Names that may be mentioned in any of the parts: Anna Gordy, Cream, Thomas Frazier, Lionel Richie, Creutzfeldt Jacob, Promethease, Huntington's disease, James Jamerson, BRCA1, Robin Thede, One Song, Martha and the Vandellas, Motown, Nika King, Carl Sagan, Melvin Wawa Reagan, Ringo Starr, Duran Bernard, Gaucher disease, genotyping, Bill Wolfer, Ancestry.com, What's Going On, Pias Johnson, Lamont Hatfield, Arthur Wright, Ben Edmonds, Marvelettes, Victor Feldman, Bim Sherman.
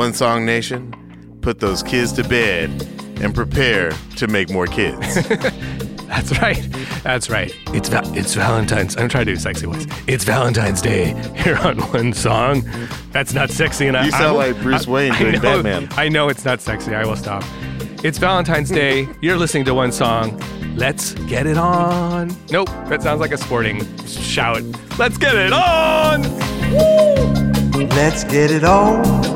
One Song Nation, put those kids to bed and prepare to make more kids. That's right. That's right. It's Valentine's. I'm trying to do sexy voice. It's Valentine's Day here on One Song. That's not sexy, and you sound like Bruce Wayne doing Batman. I know it's not sexy. I will stop. It's Valentine's Day. You're listening to One Song. Let's get it on. Nope, that sounds like a sporting shout. Let's get it on. Woo! Let's get it on.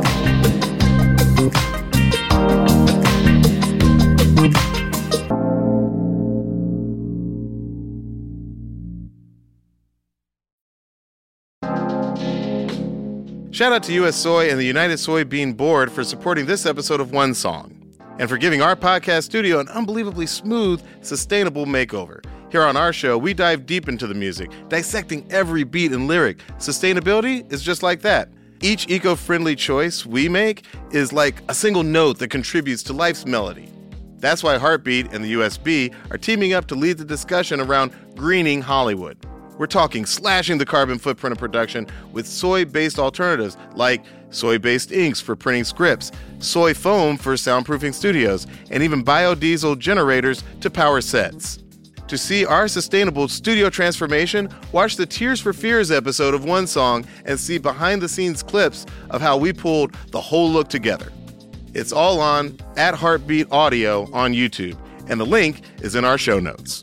Shout out to U.S. Soy and the United Soybean Board for supporting this episode of One Song and for giving our podcast studio an unbelievably smooth, sustainable makeover. Here on our show, we dive deep into the music, dissecting every beat and lyric. Sustainability is just like that. Each eco-friendly choice we make is like a single note that contributes to life's melody. That's why Heartbeat and the USB are teaming up to lead the discussion around greening Hollywood. We're talking slashing the carbon footprint of production with soy-based alternatives like soy-based inks for printing scripts, soy foam for soundproofing studios, and even biodiesel generators to power sets. To see our sustainable studio transformation, watch the Tears for Fears episode of One Song and see behind-the-scenes clips of how we pulled the whole look together. It's all on at Heartbeat Audio on YouTube, and the link is in our show notes.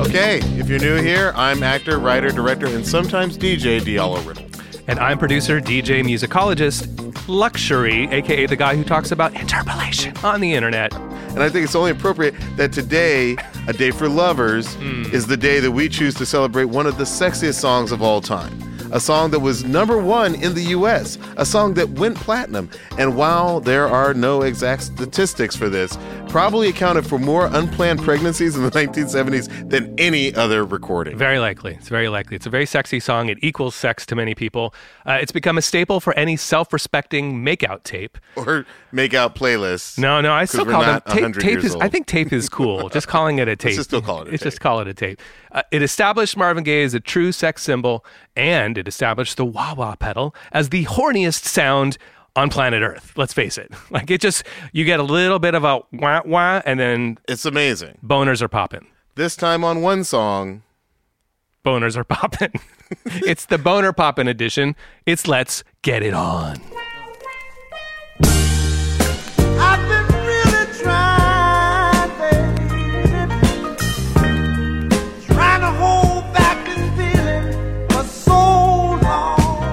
Okay, if you're new here, I'm actor, writer, director, and sometimes DJ D'Angelo Riddle. And I'm producer, DJ, musicologist, Luxury, a.k.a. the guy who talks about interpolation on the internet. And I think it's only appropriate that today, a day for lovers, is the day that we choose to celebrate one of the sexiest songs of all time. A song that was number one in the U.S., a song that went platinum. And while there are no exact statistics for this, probably accounted for more unplanned pregnancies in the 1970s than any other recording. Very likely. It's very likely. It's a very sexy song. It equals sex to many people. It's become a staple for any self-respecting makeout tape. Or makeout playlist. No, I still call them tape. I think tape is cool. Just calling it a tape. Just still call it a tape. Just call it a tape. It established Marvin Gaye as a true sex symbol, and it established the wah-wah pedal as the horniest sound on planet Earth. Let's face it. Like, it just, you get a little bit of a wah-wah, and then... It's amazing. Boners are popping. This time on One Song... Boners are popping. It's the boner popping edition. It's Let's Get It On. I've been really trying to hold back this feeling for so long.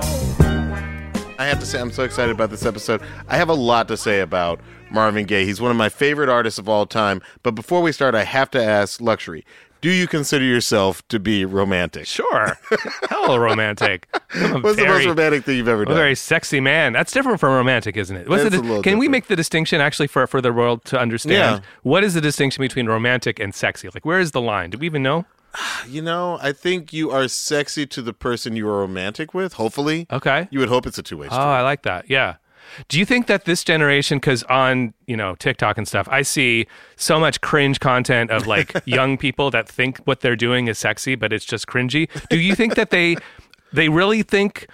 I have to say, I'm so excited about this episode. I have a lot to say about Marvin Gaye. He's one of my favorite artists of all time. But before we start, I have to ask Luxury, do you consider yourself to be romantic? Sure. Hell, romantic. What's the most romantic thing you've ever done? A very sexy man. That's different from romantic, isn't it? Can we make the distinction, actually, for the world to understand? Yeah. What is the distinction between romantic and sexy? Like, where is the line? Do we even know? You know, I think you are sexy to the person you are romantic with, hopefully. Okay. You would hope it's a two-way street. Oh, I like that. Yeah. Do you think that this generation, because on, TikTok and stuff, I see so much cringe content of like young people that think what they're doing is sexy, but it's just cringy. Do you think that they really think,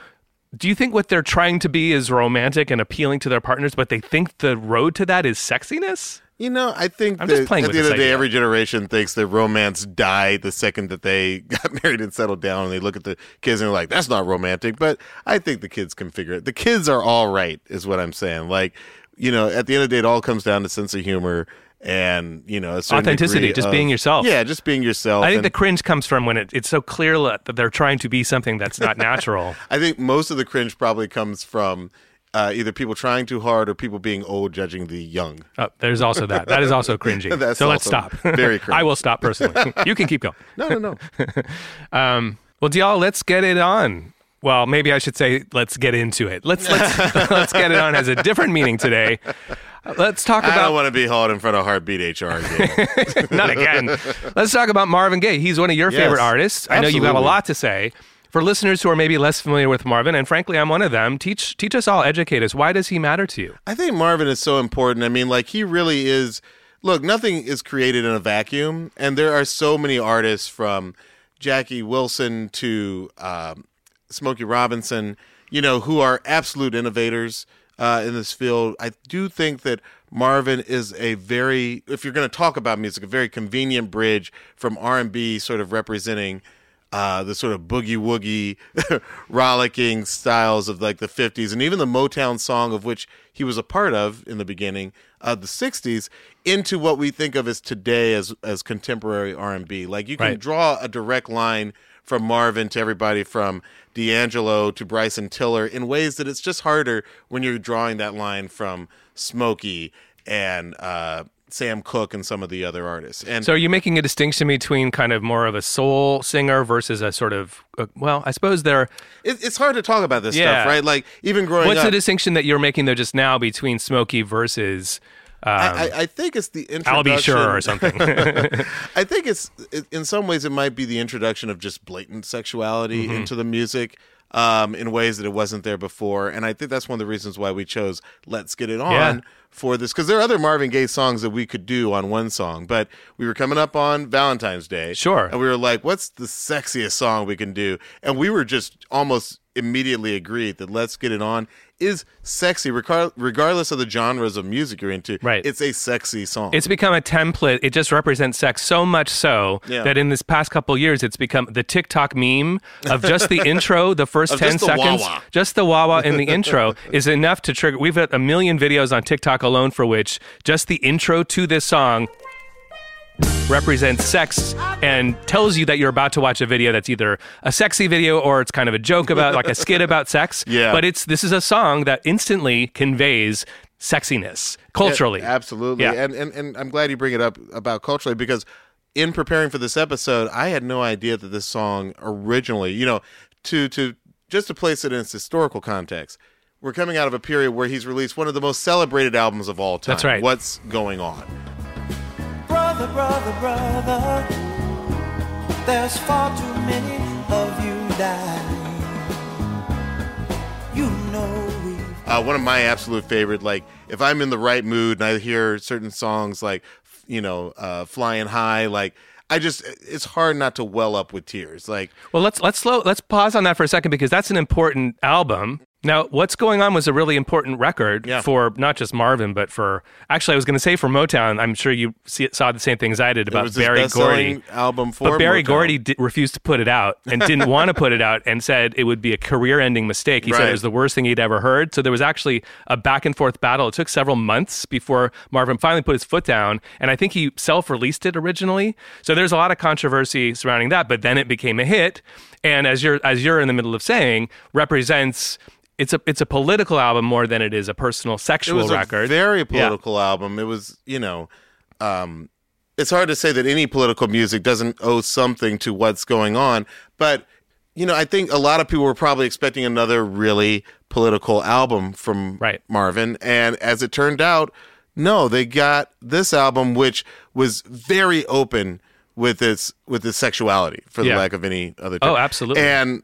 do you think what they're trying to be is romantic and appealing to their partners, but they think the road to that is sexiness? I think at the end of the day, every generation thinks that romance died the second that they got married and settled down, and they look at the kids and they're like, that's not romantic, but I think the kids can figure it. The kids are all right, is what I'm saying. Like, at the end of the day, it all comes down to sense of humor and, a certain authenticity, just being yourself. Yeah, just being yourself. I think the cringe comes from when it's so clear that they're trying to be something that's not natural. I think most of the cringe probably comes from Either people trying too hard or people being old judging the young. Oh, there's also that. That is also cringy. So let's stop. Very cringy. I will stop personally. You can keep going. No. Well, y'all, let's get it on. Well, maybe I should say let's get into it. Let's get it on has a different meaning today. Let's talk about... I don't want to be hauled in front of Heartbeat HR again. Not again. Let's talk about Marvin Gaye. He's one of your favorite artists. Absolutely. I know you have a lot to say. For listeners who are maybe less familiar with Marvin, and frankly, I'm one of them, teach us all, educate us. Why does he matter to you? I think Marvin is so important. I mean, like, he really is... Look, nothing is created in a vacuum, and there are so many artists from Jackie Wilson to Smokey Robinson, you know, who are absolute innovators in this field. I do think that Marvin is a very, if you're going to talk about music, a very convenient bridge from R&B, sort of representing the sort of boogie-woogie, rollicking styles of like the 50s, and even the Motown song of which he was a part of in the beginning of the 60s, into what we think of as today as contemporary R&B. Like, you can draw a direct line from Marvin to everybody from D'Angelo to Bryson Tiller in ways that it's just harder when you're drawing that line from Smokey and Sam Cooke and some of the other artists. And so are you making a distinction between kind of more of a soul singer versus a sort of, well, I suppose they're... It's hard to talk about this stuff, right? Like, even growing up... What's the distinction that you're making there just now between Smokey versus... I think it's the introduction. I'll be sure or something. I think it's in some ways it might be the introduction of just blatant sexuality into the music in ways that it wasn't there before. And I think that's one of the reasons why we chose Let's Get It On for this. Because there are other Marvin Gaye songs that we could do on One Song. But we were coming up on Valentine's Day. Sure. And we were like, what's the sexiest song we can do? And we were just almost immediately agreed that Let's Get It On is sexy, regardless of the genres of music you're into. Right. It's a sexy song. It's become a template. It just represents sex so much so that in this past couple of years, it's become the TikTok meme of just the intro, the first 10 seconds. Wah-wah. Just the wah-wah in the intro is enough to trigger. We've got a million videos on TikTok alone for which just the intro to this song represents sex and tells you that you're about to watch a video that's either a sexy video or it's kind of a joke about, like a skit about sex. Yeah. But this is a song that instantly conveys sexiness culturally. Yeah, absolutely. Yeah. And I'm glad you bring it up about culturally, because in preparing for this episode, I had no idea that this song originally, you know, to just to place it in its historical context, we're coming out of a period where he's released one of the most celebrated albums of all time. That's right. What's Going On? Brother, there's far too many of you die. You know we... one of my absolute favorite, like, if I'm in the right mood and I hear certain songs like, you know, Flying High, like, it's hard not to well up with tears. Like, well, let's pause on that for a second, because that's an important album. Now, What's Going On was a really important record for not just Marvin, but for, actually, I was going to say for Motown. I'm sure you saw the same things I did about Barry Gordy album for Motown. But Barry Gordy refused to put it out and didn't want to put it out and said it would be a career-ending mistake. He said it was the worst thing he'd ever heard. So there was actually a back-and-forth battle. It took several months before Marvin finally put his foot down, and I think he self-released it originally. So there's a lot of controversy surrounding that, but then it became a hit, and as you're in the middle of saying, represents... It's a political album more than it is a personal sexual record. It was a very political album. It was, you know, it's hard to say that any political music doesn't owe something to What's Going On. But, you know, I think a lot of people were probably expecting another really political album from Marvin. And as it turned out, no, they got this album, which was very open with its sexuality, for the lack of any other term. Oh, absolutely. And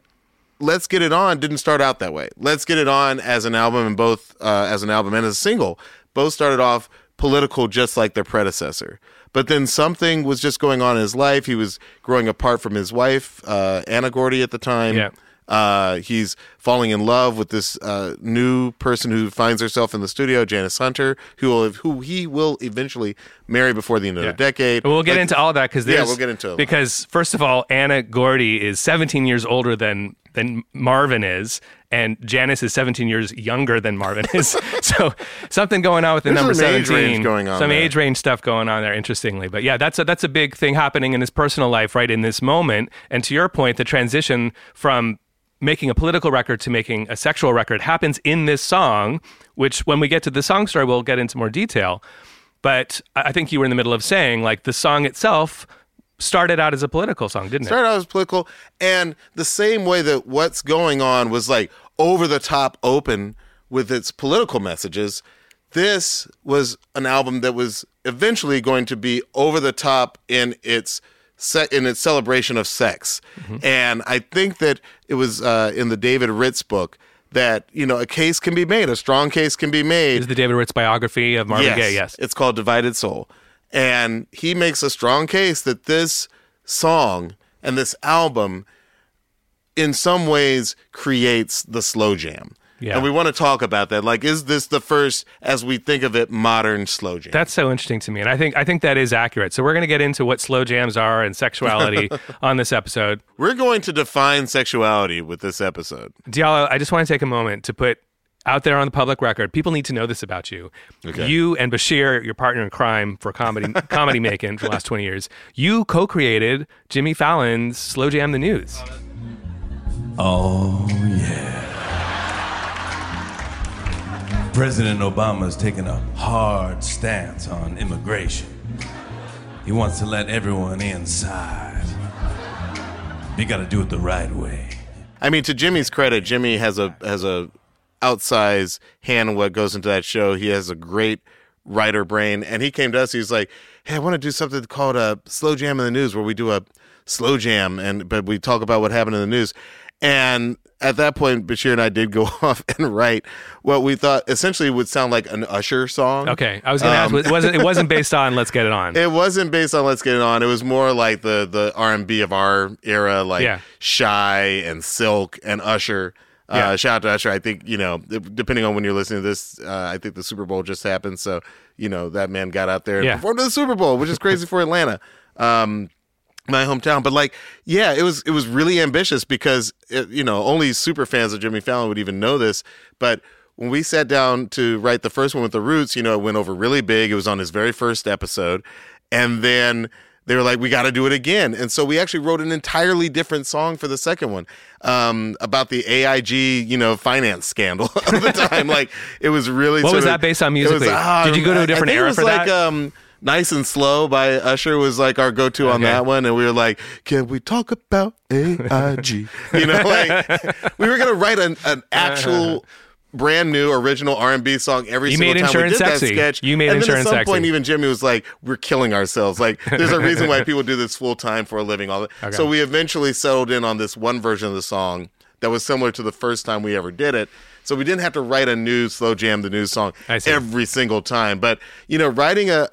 Let's Get It On didn't start out that way. Let's Get It On as an album and both as an album and as a single, both started off political, just like their predecessor. But then something was just going on in his life. He was growing apart from his wife, Anna Gordy at the time. Yeah. He's falling in love with this new person who finds herself in the studio, Janis Hunter, who he will eventually marry before the end of the decade. We'll get into all that because first of all, Anna Gordy is 17 years older than Marvin is, and Janice is 17 years younger than Marvin is. So something going on with the number 17. Age range going on some there. Age range stuff going on there, interestingly. But yeah, that's a big thing happening in his personal life right in this moment. And to your point, the transition from making a political record to making a sexual record happens in this song, which when we get to the song story, we'll get into more detail. But I think you were in the middle of saying, like, the song itself started out as a political song, didn't it? Started out as political. And the same way that What's Going On was like over the top open with its political messages, this was an album that was eventually going to be over the top in its celebration of sex. Mm-hmm. And I think that it was in the David Ritz book that, you know, a case can be made, a strong case can be made. Is the David Ritz biography of Marvin Gaye, yes. It's called Divided Soul. And he makes a strong case that this song and this album in some ways creates the slow jam. Yeah. And we want to talk about that. Like, is this the first, as we think of it, modern slow jam? That's so interesting to me. And I think that is accurate. So we're going to get into what slow jams are and sexuality on this episode. We're going to define sexuality with this episode. D'Angelo, I just want to take a moment to put out there on the public record, people need to know this about you. Okay. You and Bashir, your partner in crime for comedy making for the last 20 years, you co-created Jimmy Fallon's Slow Jam the News. Oh, yeah. President Obama is taking a hard stance on immigration. He wants to let everyone inside. You got to do it the right way. I mean, to Jimmy's credit, Jimmy has a outsized hand in what goes into that show. He has a great writer brain, and he came to us. He's like, "Hey, I want to do something called a slow jam in the news, where we do a slow jam, but we talk about what happened in the news." And at that point, Bashir and I did go off and write what we thought essentially would sound like an Usher song. Okay, I was going to ask, it wasn't based on Let's Get It On. It wasn't based on Let's Get It On. It was more like the R&B of our era, like Shy and Silk and Usher. Shout out to Usher. I think, you know, depending on when you're listening to this, I think the Super Bowl just happened. So, you know, that man got out there and performed to the Super Bowl, which is crazy for Atlanta. My hometown, but like, yeah, it was really ambitious because, you know, only super fans of Jimmy Fallon would even know this. But when we sat down to write the first one with the Roots, you know, it went over really big. It was on his very first episode. And then they were like, we got to do it again. And so we actually wrote an entirely different song for the second one about the AIG, you know, finance scandal of the time. Like, it was really. What was that based on musically? Did you go to a different era for that? Nice and Slow by Usher was like our go-to on that one. And we were like, can we talk about AIG? You know, like, we were going to write an actual brand new original R&B song every single time we did that sketch. You made Insurance Sexy. And then at some point, even Jimmy was like, we're killing ourselves. Like, there's a reason why people do this full-time for a living. All that. Okay. So we eventually settled in on this one version of the song that was similar to the first time we ever did it. So we didn't have to write a new Slow Jam the News song every single time. But, you know, writing an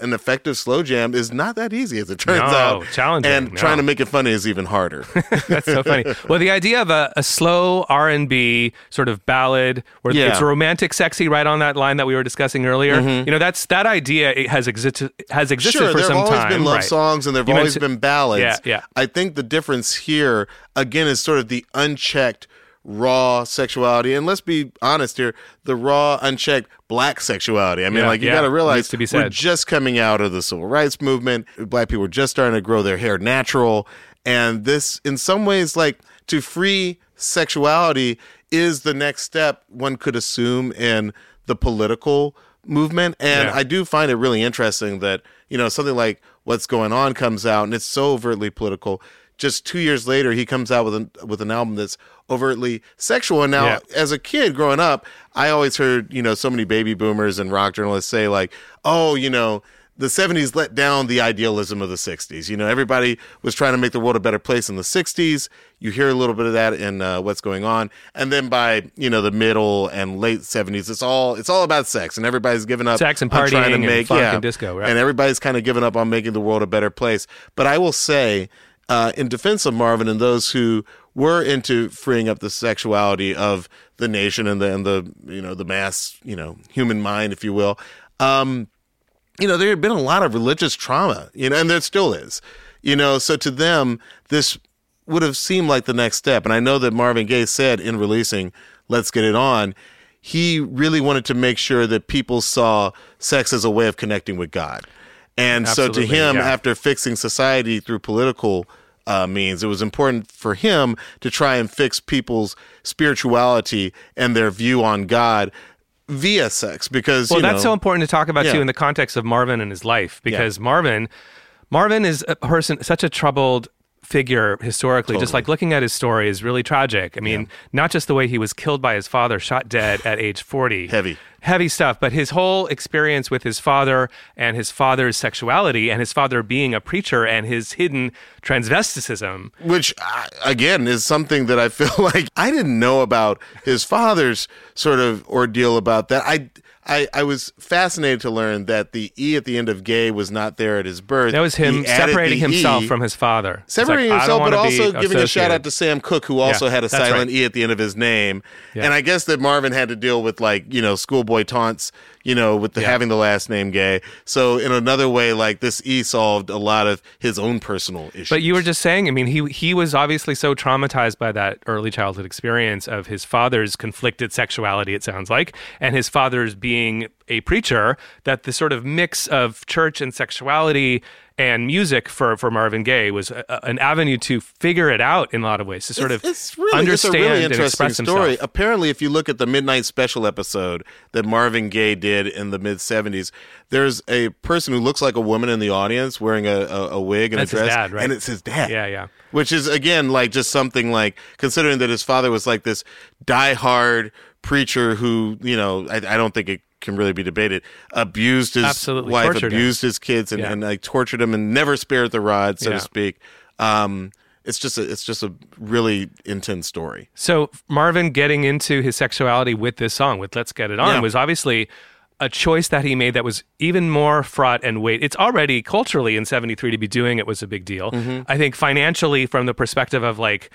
effective slow jam is not that easy, as it turns out. Challenging. And trying to make it funny is even harder. That's so funny. Well, the idea of a slow R&B sort of ballad where it's romantic, sexy, right on that line that we were discussing earlier. Mm-hmm. You know, that idea has existed for some time. Sure, there have always been love songs and there have always been ballads. Yeah. I think the difference here, again, is sort of the unchecked raw sexuality, and let's be honest here, the raw, unchecked black sexuality. I mean, you got to realize we're just coming out of the civil rights movement. Black people were just starting to grow their hair natural, and this, in some ways, like, to free sexuality is the next step one could assume in the political movement. And I do find it really interesting that, you know, something like What's Going On comes out, and it's so overtly political. Just 2 years later, he comes out with an album that's overtly sexual. And now, as a kid growing up, I always heard, you know, so many baby boomers and rock journalists say, like, oh, you know, the 70s let down the idealism of the 60s. You know, everybody was trying to make the world a better place in the 60s. You hear a little bit of that in What's Going On. And then by, you know, the middle and late 70s, it's all about sex. And everybody's giving up sex and partying on trying to make, and funk and disco. Right? And everybody's kind of giving up on making the world a better place. But I will say, in defense of Marvin and those who were into freeing up the sexuality of the nation and the you know, the mass, you know, human mind, if you will, you know, there had been a lot of religious trauma, you know, and there still is, you know, so to them this would have seemed like the next step. And I know that Marvin Gaye said in releasing Let's Get It On, he really wanted to make sure that people saw sex as a way of connecting with God. And absolutely, so to him, after fixing society through political means. It was important for him to try and fix people's spirituality and their view on God via sex, because that's so important to talk about too in the context of Marvin and his life, because Marvin is a person, such a troubled figure historically. Just like looking at his story is really tragic. I mean, not just the way he was killed by his father, shot dead at age 40. Heavy stuff, but his whole experience with his father and his father's sexuality and his father being a preacher and his hidden transvesticism. Which, again, is something that I feel like I didn't know about his father's sort of ordeal about that. I was fascinated to learn that the E at the end of gay was not there at his birth. That was him separating himself from his father. But also giving a shout out to Sam Cooke, who also had a silent E at the end of his name. Yeah. And I guess that Marvin had to deal with, like, schoolboy taunts, with having the last name gay. So in another way, like, this E solved a lot of his own personal issues. But you were just saying, I mean, he was obviously so traumatized by that early childhood experience of his father's conflicted sexuality, it sounds like, and his father's being a preacher, that the sort of mix of church and sexuality and music for Marvin Gaye was an avenue to figure it out in a lot of ways, to sort of understand and express himself. It's a really interesting story. Apparently, if you look at the Midnight Special episode that Marvin Gaye did in the mid-'70s, there's a person who looks like a woman in the audience wearing a wig and a dress. That's his dad, right? And it's his dad. Yeah. Which is, again, like, just something like, considering that his father was like this diehard preacher who, I don't think it can really be debated, abused his wife, abused his kids, and like tortured him and never spared the rod, so to speak. It's just a really intense story. So Marvin getting into his sexuality with this song, with Let's Get It On, was obviously a choice that he made that was even more fraught and weight. It's already culturally in 73 to be doing it was a big deal. Mm-hmm. I think financially, from the perspective of like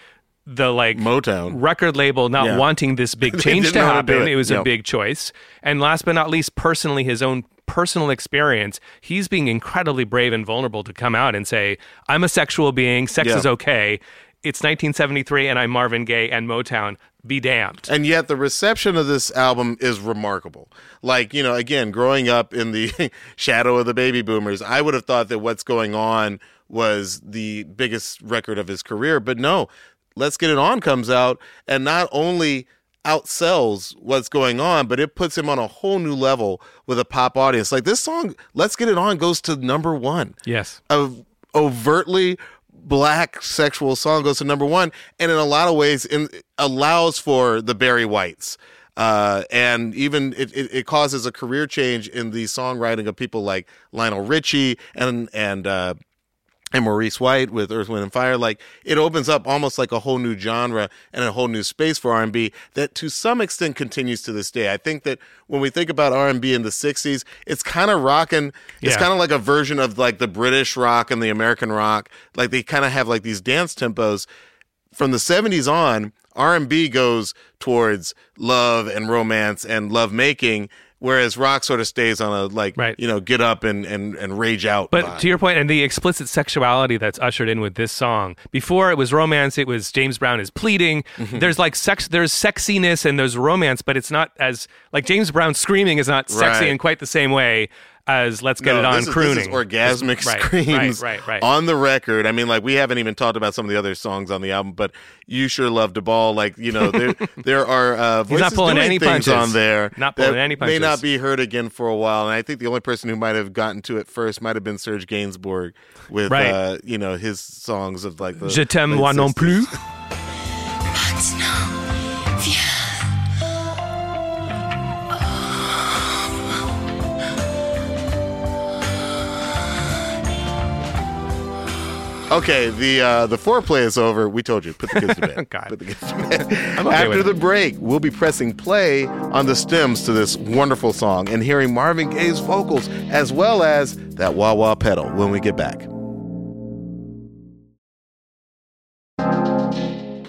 Motown record label not wanting this big change to happen. It was a big choice. And last but not least, personally, his own personal experience, he's being incredibly brave and vulnerable to come out and say, I'm a sexual being, sex is okay. It's 1973 and I'm Marvin Gaye and Motown, be damned. And yet the reception of this album is remarkable. Like, again, growing up in the shadow of the baby boomers, I would have thought that What's Going On was the biggest record of his career, but no. Let's Get It On comes out and not only outsells What's Going On, but it puts him on a whole new level with a pop audience. Like, this song, Let's Get It On, goes to #1. Yes. An overtly black sexual song goes to #1, and in a lot of ways allows for the Barry Whites. And even it causes a career change in the songwriting of people like Lionel Richie and Maurice White with Earth, Wind, and Fire. Like, it opens up almost like a whole new genre and a whole new space for R&B that to some extent continues to this day. I think that when we think about R&B in the 60s, it's kind of rocking. It's kind of like a version of like the British rock and the American rock. Like, they kind of have like these dance tempos. From the 70s on, R&B goes towards love and romance and lovemaking, whereas rock sort of stays on a get up and rage out. But vibe. To your point, and the explicit sexuality that's ushered in with this song. Before it was romance, it was James Brown is pleading. Mm-hmm. There's like sex, there's sexiness and there's romance, but it's not as like James Brown screaming is not sexy in quite the same way as Let's Get It On crooning. This is orgasmic screams on the record. I mean, like, we haven't even talked about some of the other songs on the album, but You Sure Love to Ball, like, there are voices not pulling any punches on there that may not be heard again for a while. And I think the only person who might have gotten to it first might have been Serge Gainsbourg with, his songs of like the... Je t'aime moi non plus. Okay, the foreplay is over. We told you. Put the kids to bed. God. Put the kids to bed. Okay. After the break, we'll be pressing play on the stems to this wonderful song and hearing Marvin Gaye's vocals as well as that wah-wah pedal when we get back.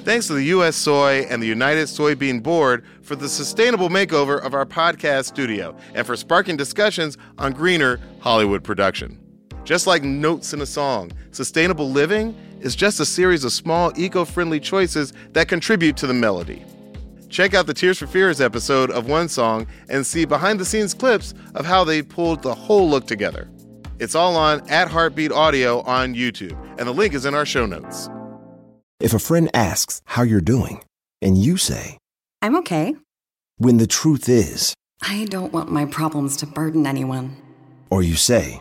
Thanks to the U.S. Soy and the United Soybean Board for the sustainable makeover of our podcast studio and for sparking discussions on greener Hollywood production. Just like notes in a song, sustainable living is just a series of small, eco-friendly choices that contribute to the melody. Check out the Tears for Fears episode of One Song and see behind-the-scenes clips of how they pulled the whole look together. It's all on @Heartbeat Audio on YouTube, and the link is in our show notes. If a friend asks how you're doing, and you say, I'm okay. When the truth is, I don't want my problems to burden anyone. Or you say,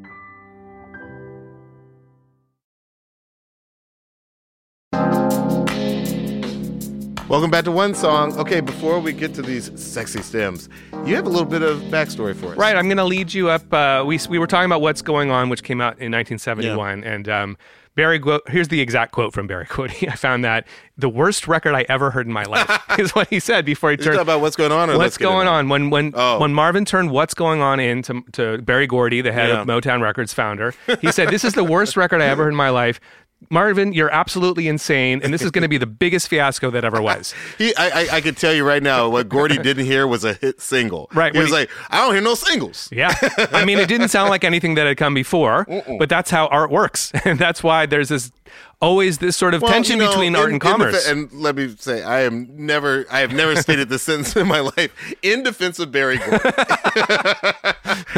Welcome back to One Song. Okay, before we get to these sexy stems, you have a little bit of backstory for us. Right, I'm going to lead you up. We were talking about What's Going On, which came out in 1971. Yeah. And here's the exact quote from Barry Gordy. I found that the worst record I ever heard in my life is what he said before he turned. You talking about What's Going On? Or What's Going On? When Marvin turned What's Going On in to Barry Gordy, the head of Motown Records founder, he said, this is the worst record I ever heard in my life. Marvin, you're absolutely insane, and this is going to be the biggest fiasco that ever was. I could tell you right now, what Gordy didn't hear was a hit single. Right, he was like, I don't hear no singles. Yeah, I mean, it didn't sound like anything that had come before, but that's how art works, and that's why there's always this sort of tension between art and commerce. And let me say, I have never stated this sentence in my life in defense of Barry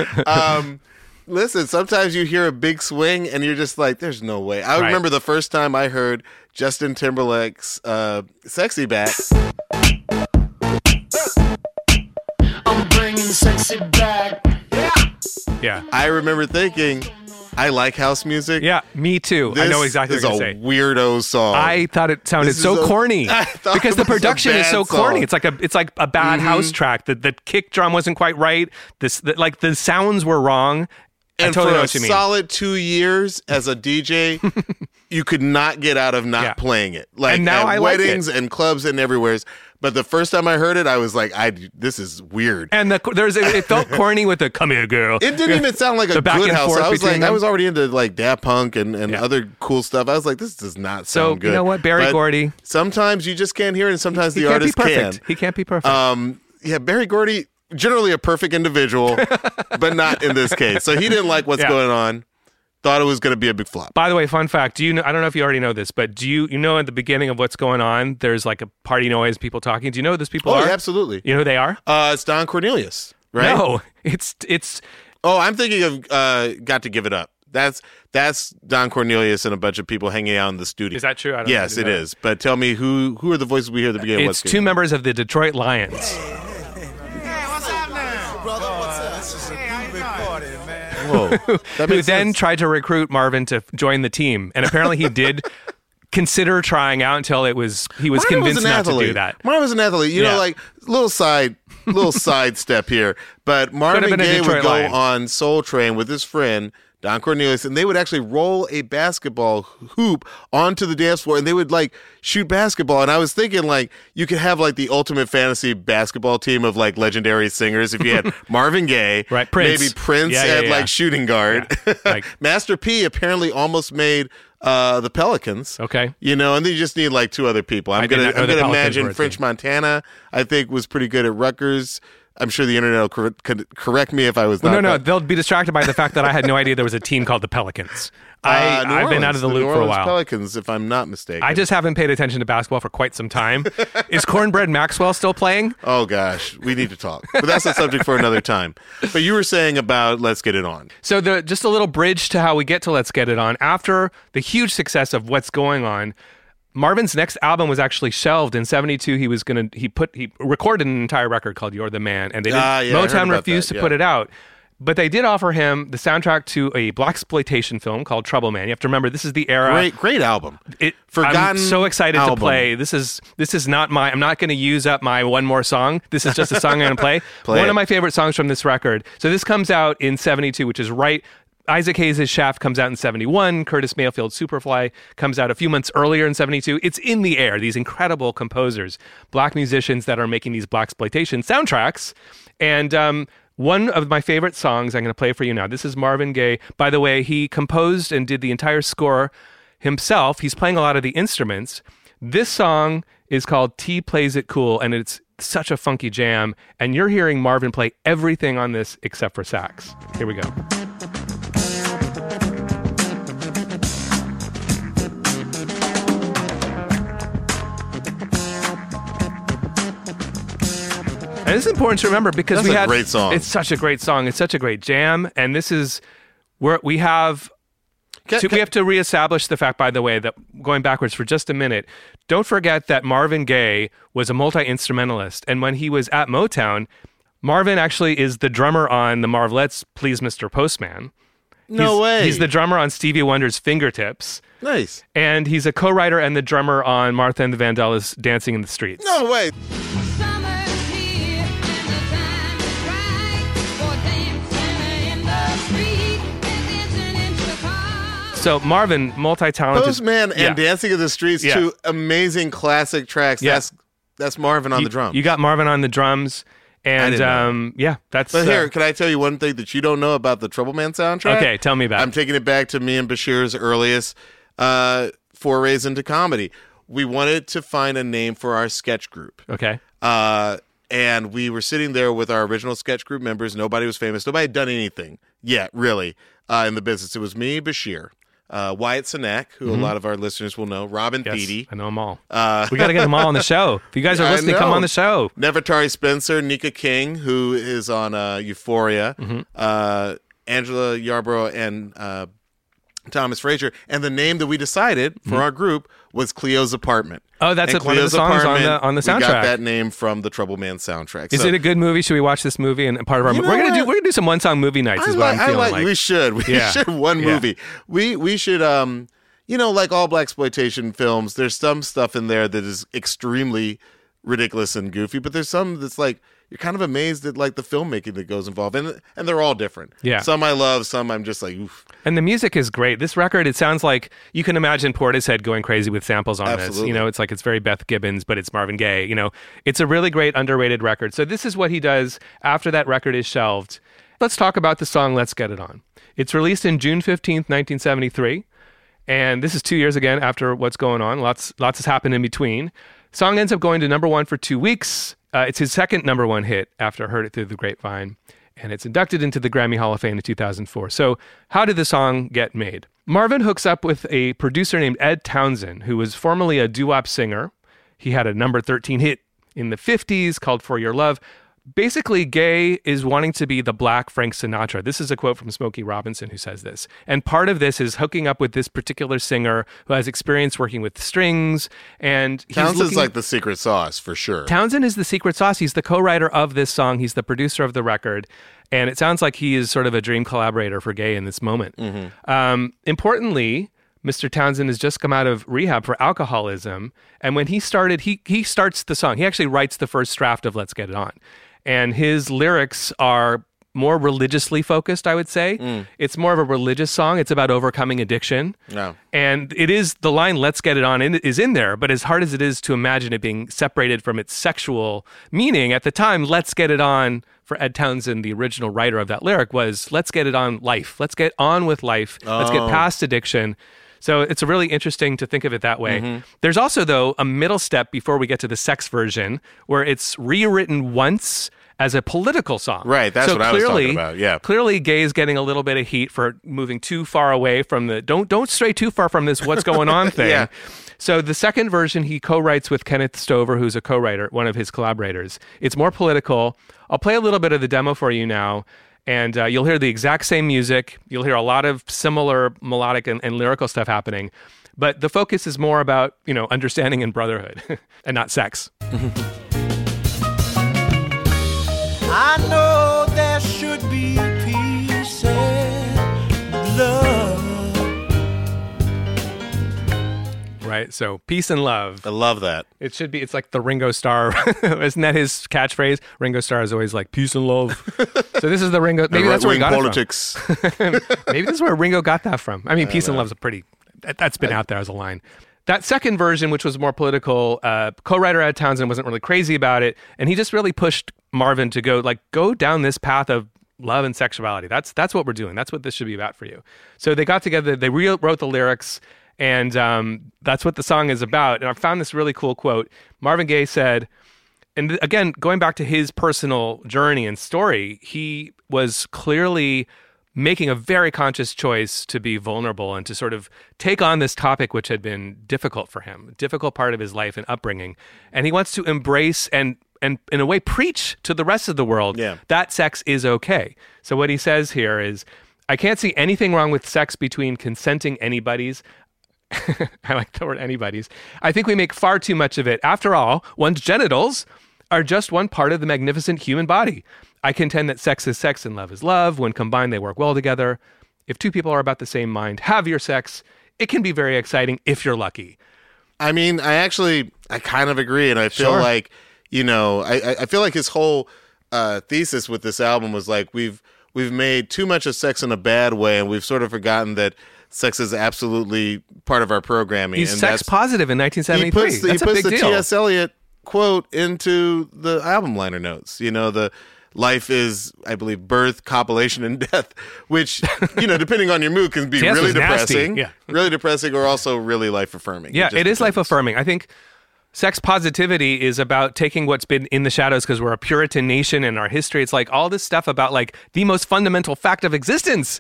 Gordy. Listen, sometimes you hear a big swing and you're just like, there's no way. I remember the first time I heard Justin Timberlake's Sexy Back. I'm bringing sexy back. Yeah. I remember thinking, I like house music. Yeah, me too. I know exactly what you're saying. This is a weirdo song. I thought it sounded so corny because the production is so corny. It's like a bad house track. The kick drum wasn't quite right. The sounds were wrong. And for a solid 2 years as a DJ, you could not get out of not playing it. Like at weddings and clubs and everywhere. But the first time I heard it, I was like, "This is weird." And it felt corny with the "Come here, girl." It didn't even sound like a good house. I was like, I was already into like dap punk and other cool stuff. I was like, "This does not sound good." So you know what, Barry Gordy. Sometimes you just can't hear it, and sometimes the artist can't. He can't be perfect. Yeah, Barry Gordy. Generally a perfect individual, but not in this case. So he didn't like What's Going On. Thought it was going to be a big flop. By the way, fun fact, do you know, I don't know if you already know this, but do you know at the beginning of What's Going On, there's like a party noise, people talking. Do you know who those people are? Oh, yeah, absolutely. You know who they are? It's Don Cornelius, right? No, it's... Oh, I'm thinking of Got to Give It Up. That's Don Cornelius and a bunch of people hanging out in the studio. Is that true? Yes, it is. But tell me, who are the voices we hear at the beginning of What's Going On? It's two members of the Detroit Lions. Whoa. Who then tried to recruit Marvin to join the team, and apparently he did consider trying out until he was convinced not to do that. Marvin was an athlete, you know, like little side step here, but Marvin Gaye would go on Soul Train with his friend Don Cornelius, and they would actually roll a basketball hoop onto the dance floor, and they would like shoot basketball. And I was thinking, like, you could have like the ultimate fantasy basketball team of like legendary singers if you had Marvin Gaye, right? Prince. Maybe Prince like shooting guard. Yeah. Like, Master P apparently almost made the Pelicans. Okay, you know, and then you just need like two other people. I'm gonna imagine French Montana. I think was pretty good at Rutgers. I'm sure the internet will correct me if I was not. No, they'll be distracted by the fact that I had no idea there was a team called the Pelicans. I've been out of the loop for a while. Pelicans, if I'm not mistaken. I just haven't paid attention to basketball for quite some time. Is Cornbread Maxwell still playing? Oh, gosh. We need to talk. But that's a subject for another time. But you were saying about Let's Get It On. So just a little bridge to how we get to Let's Get It On. After the huge success of What's Going On, Marvin's next album was actually shelved in '72. He recorded an entire record called "You're the Man," and Motown refused to put it out. But they did offer him the soundtrack to a blaxploitation film called Trouble Man. You have to remember, this is the era. Great album. I'm so excited to play. This is not my... I'm not going to use up my one more song. This is just a song I'm going to play. One of my favorite songs from this record. So this comes out in '72, which is right... Isaac Hayes' Shaft comes out in 71. Curtis Mayfield's Superfly comes out a few months earlier in 72. It's in the air, these incredible composers, black musicians that are making these blaxploitation soundtracks. And one of my favorite songs I'm going to play for you now. This is Marvin Gaye. By the way, he composed and did the entire score himself. He's playing a lot of the instruments. This song is called T Plays It Cool, and it's such a funky jam. And you're hearing Marvin play everything on this except for sax. Here we go. And this is important to remember because that's a great song. It's such a great song. It's such a great jam. And this is where we have. We have to reestablish the fact, by the way, that going backwards for just a minute, don't forget that Marvin Gaye was a multi-instrumentalist. And when he was at Motown, Marvin actually is the drummer on the Marvelettes' Please Mr. Postman. No way. He's the drummer on Stevie Wonder's Fingertips. Nice. And he's a co-writer and the drummer on Martha and the Vandellas' Dancing in the Streets. No way. So Marvin, multi-talented. Postman and Dancing in the Streets, two amazing classic tracks. Yeah. That's Marvin on the drums. You got Marvin on the drums. And that's... But here, can I tell you one thing that you don't know about the Trouble Man soundtrack? Okay, tell me about it. I'm taking it back to me and Bashir's earliest forays into comedy. We wanted to find a name for our sketch group. Okay. And we were sitting there with our original sketch group members. Nobody was famous. Nobody had done anything yet, really, in the business. It was me, Bashir. Wyatt Cenac, who a lot of our listeners will know, Robin Thede. I know them all. We got to get them all on the show. If you guys are listening, come on the show. Nefertari Spencer, Nika King, who is on Euphoria, Angela Yarbrough, and Thomas Frazier. And the name that we decided for our group was Cleo's Apartment. Oh, that's one of the songs on the soundtrack. We got that name from the Trouble Man soundtrack. Is it a good movie? Should we watch this movie and part of our? We're gonna do some one song movie nights. Is what I'm feeling like. We should one movie. We should like all blaxploitation films. There's some stuff in there that is extremely ridiculous and goofy, but there's some that's like you're kind of amazed at like the filmmaking that goes involved, and they're all different. Yeah, some I love, some I'm just like oof. And the music is great. This record, it sounds like you can imagine Portishead going crazy with samples on this. You know, it's like it's very Beth Gibbons, but it's Marvin Gaye. You know, it's a really great underrated record. So this is what he does after that record is shelved. Let's talk about the song "Let's Get It On." It's released in June 15th, 1973, and this is 2 years again after "What's Going On." Lots has happened in between. Song ends up going to number one for 2 weeks. It's his second number one hit after Heard It Through the Grapevine, and it's inducted into the Grammy Hall of Fame in 2004. So how did the song get made? Marvin hooks up with a producer named Ed Townsend, who was formerly a doo-wop singer. He had a number 13 hit in the 50s called For Your Love. Basically, Gaye is wanting to be the black Frank Sinatra. This is a quote from Smokey Robinson who says this. And part of this is hooking up with this particular singer who has experience working with strings. And Townsend's like the secret sauce for sure. Townsend is the secret sauce. He's the co-writer of this song. He's the producer of the record. And it sounds like he is sort of a dream collaborator for Gaye in this moment. Mm-hmm. Importantly, Mr. Townsend has just come out of rehab for alcoholism. And when he started, he starts the song. He actually writes the first draft of Let's Get It On. And his lyrics are more religiously focused, I would say. Mm. It's more of a religious song. It's about overcoming addiction. No. And it is, the line, let's get it on, is in there. But as hard as it is to imagine it being separated from its sexual meaning, at the time, let's get it on for Ed Townsend, the original writer of that lyric, was let's get it on life. Let's get on with life. Oh. Let's get past addiction. So it's really interesting to think of it that way. Mm-hmm. There's also, though, a middle step before we get to the sex version where it's rewritten once as a political song. Right, that's what I was talking about, yeah. Clearly, Gaye's getting a little bit of heat for moving too far away from the, don't stray too far from this what's going on thing. Yeah. So the second version he co-writes with Kenneth Stover, who's a co-writer, one of his collaborators. It's more political. I'll play a little bit of the demo for you now. And you'll hear the exact same music. You'll hear a lot of similar melodic and lyrical stuff happening. But the focus is more about, understanding and brotherhood and not sex. I know there should be peace and love. Right, so peace and love. I love that. It should be, it's like the Ringo Starr, isn't that his catchphrase? Ringo Starr is always like, peace and love. So this is the Ringo, maybe that's where he got politics. It from. Maybe that's where Ringo got that from. I mean, peace and love is a pretty, that's been out there as a line. That second version, which was more political, co-writer Ed Townsend wasn't really crazy about it, and he just really pushed Marvin to go down this path of love and sexuality. That's what we're doing. That's what this should be about for you. So they got together, they rewrote the lyrics, and that's what the song is about. And I found this really cool quote. Marvin Gaye said, and again, going back to his personal journey and story, he was clearly making a very conscious choice to be vulnerable and to sort of take on this topic, which had been difficult for him, a difficult part of his life and upbringing. And he wants to embrace and and in a way preach to the rest of the world that sex is okay. So what he says here is, I can't see anything wrong with sex between consenting anybody's. I like the word anybody's. I think we make far too much of it. After all, one's genitals are just one part of the magnificent human body. I contend that sex is sex and love is love. When combined, they work well together. If two people are about the same mind, have your sex. It can be very exciting if you're lucky. I mean, I kind of agree. And I feel like, you know, I feel like his whole thesis with this album was like, we've made too much of sex in a bad way. And we've sort of forgotten that sex is absolutely part of our programming. He's and sex positive in 1973. He puts the T.S. Eliot quote into the album liner notes. You know, the life is, I believe, birth, copulation, and death, which, you know, depending on your mood, can be really depressing, really depressing, or also really life-affirming. Yeah, it is life-affirming. I think sex positivity is about taking what's been in the shadows because we're a Puritan nation and our history. It's like all this stuff about like the most fundamental fact of existence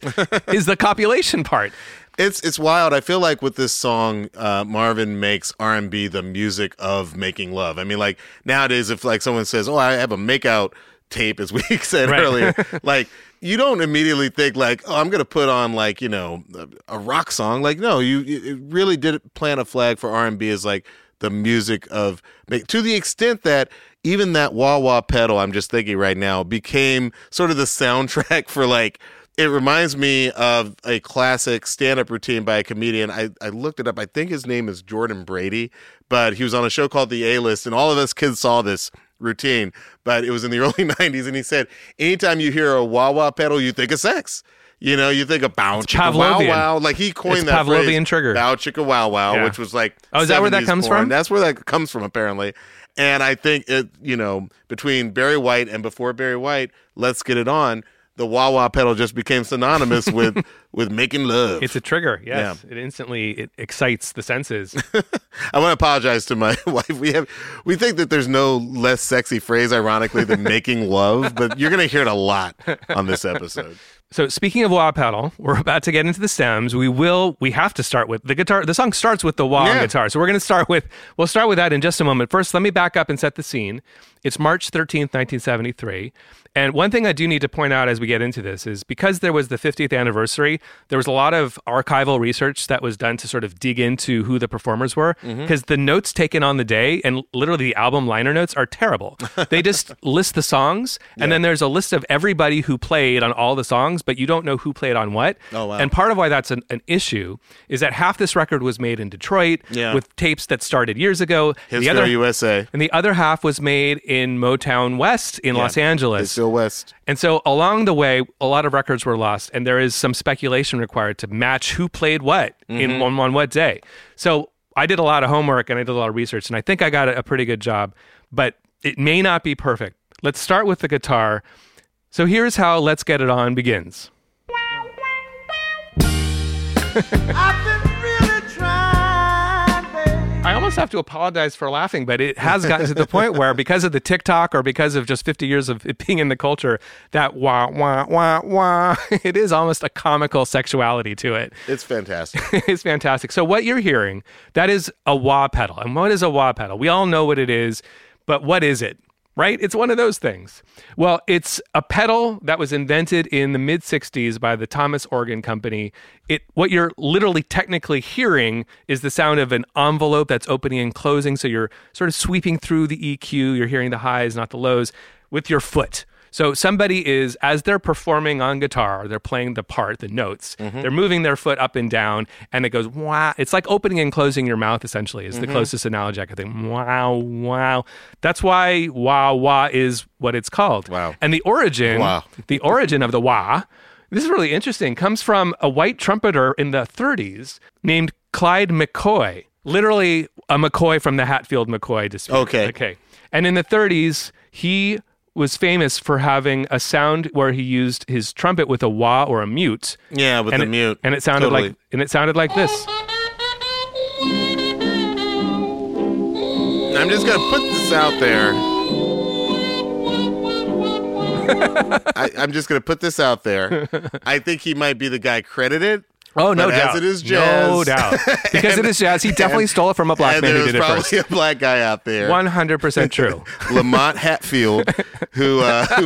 is the copulation part. It's wild. I feel like with this song, Marvin makes R&B the music of making love. I mean, like nowadays, if like someone says, "Oh, I have a makeout tape," as we said earlier, like you don't immediately think like, "Oh, I'm gonna put on like you know a rock song." Like, no, you really did plant a flag for R&B as like the music of to the extent that even that wah-wah pedal, I'm just thinking right now, became sort of the soundtrack for like. It reminds me of a classic stand-up routine by a comedian. I looked it up. I think his name is Jordan Brady, but he was on a show called The A-List, and all of us kids saw this routine, but it was in the early 90s, and he said, anytime you hear a wah-wah pedal, you think of sex. You know, you think of bow chicka wow-wow. Like, he coined it's that Pavlovian phrase, trigger. Bow chicka wow-wow, which was like oh, is that where that comes porn. From? That's where that comes from, apparently. And I think, it, you know, between Barry White and before Barry White, Let's Get It On, the wah-wah pedal just became synonymous with making love. It's a trigger, yes. Yeah. It instantly excites the senses. I want to apologize to my wife. We think that there's no less sexy phrase, ironically, than making love, but you're going to hear it a lot on this episode. So speaking of wah pedal, we're about to get into the stems. We have to start with the guitar. The song starts with the wah on guitar. So we'll start with that in just a moment. First, let me back up and set the scene. It's March 13th, 1973. And one thing I do need to point out as we get into this is because there was the 50th anniversary, there was a lot of archival research that was done to sort of dig into who the performers were. Because the notes taken on the day and literally the album liner notes are terrible. They just list the songs. And then there's a list of everybody who played on all the songs, but you don't know who played on what. Oh, wow. And part of why that's an issue is that half this record was made in Detroit with tapes that started years ago. History USA. And the other half was made in Motown West in Los Angeles. It's still West. And so along the way, a lot of records were lost, and there is some speculation required to match who played what in on what day. So I did a lot of homework, and I did a lot of research, and I think I got a pretty good job, but it may not be perfect. Let's start with the guitar. So here's how Let's Get It On begins. I've been really trying, babe. I almost have to apologize for laughing, but it has gotten to the point where because of the TikTok or because of just 50 years of it being in the culture, that wah, wah, wah, wah, it is almost a comical sexuality to it. It's fantastic. It's fantastic. So what you're hearing, that is a wah pedal. And what is a wah pedal? We all know what it is, but what is it? Right? It's one of those things. Well, it's a pedal that was invented in the mid-60s by the Thomas Organ Company. What you're literally technically hearing is the sound of an envelope that's opening and closing, so you're sort of sweeping through the EQ, you're hearing the highs, not the lows, with your foot. So somebody is, as they're performing on guitar, they're playing the part, the notes, they're moving their foot up and down, and it goes, wow. It's like opening and closing your mouth, essentially, is the closest analogy I could think. Wow, wow. That's why wah, wah is what it's called. Wow. And the origin of the wah, this is really interesting, comes from a white trumpeter in the 30s named Clyde McCoy. Literally a McCoy from the Hatfield-McCoy dispute. Okay. And in the 30s, he was famous for having a sound where he used his trumpet with a wah or a mute. Yeah, with a mute. And it sounded totally. It sounded like this. I'm just gonna put this out there. I'm just gonna put this out there. I think he might be the guy credited Oh, no doubt. As it is jazz. No doubt. Because it is jazz. He definitely stole it from a black man who did it first. There's probably a black guy out there. 100% true. Lamont Hatfield, who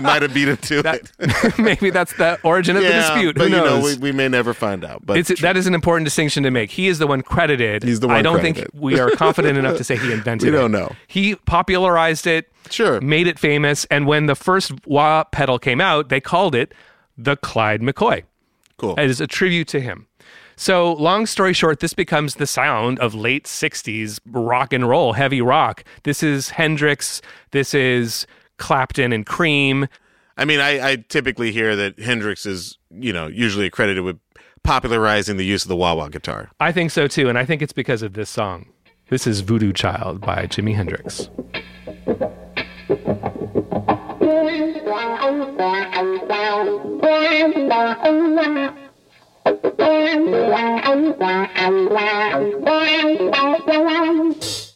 might have beat him to it. Maybe that's the origin of the dispute. Who but, knows? You know, we may never find out. But that is an important distinction to make. He is the one credited. He's the one I don't think we are confident enough to say he invented it. We don't know. He popularized it. Sure. Made it famous. And when the first wah pedal came out, they called it the Clyde McCoy. Cool. It is a tribute to him. So, long story short, this becomes the sound of late 60s rock and roll, heavy rock. This is Hendrix. This is Clapton and Cream. I mean, I typically hear that Hendrix is, you know, usually accredited with popularizing the use of the wah-wah guitar. I think so, too, and I think it's because of this song. This is Voodoo Child by Jimi Hendrix.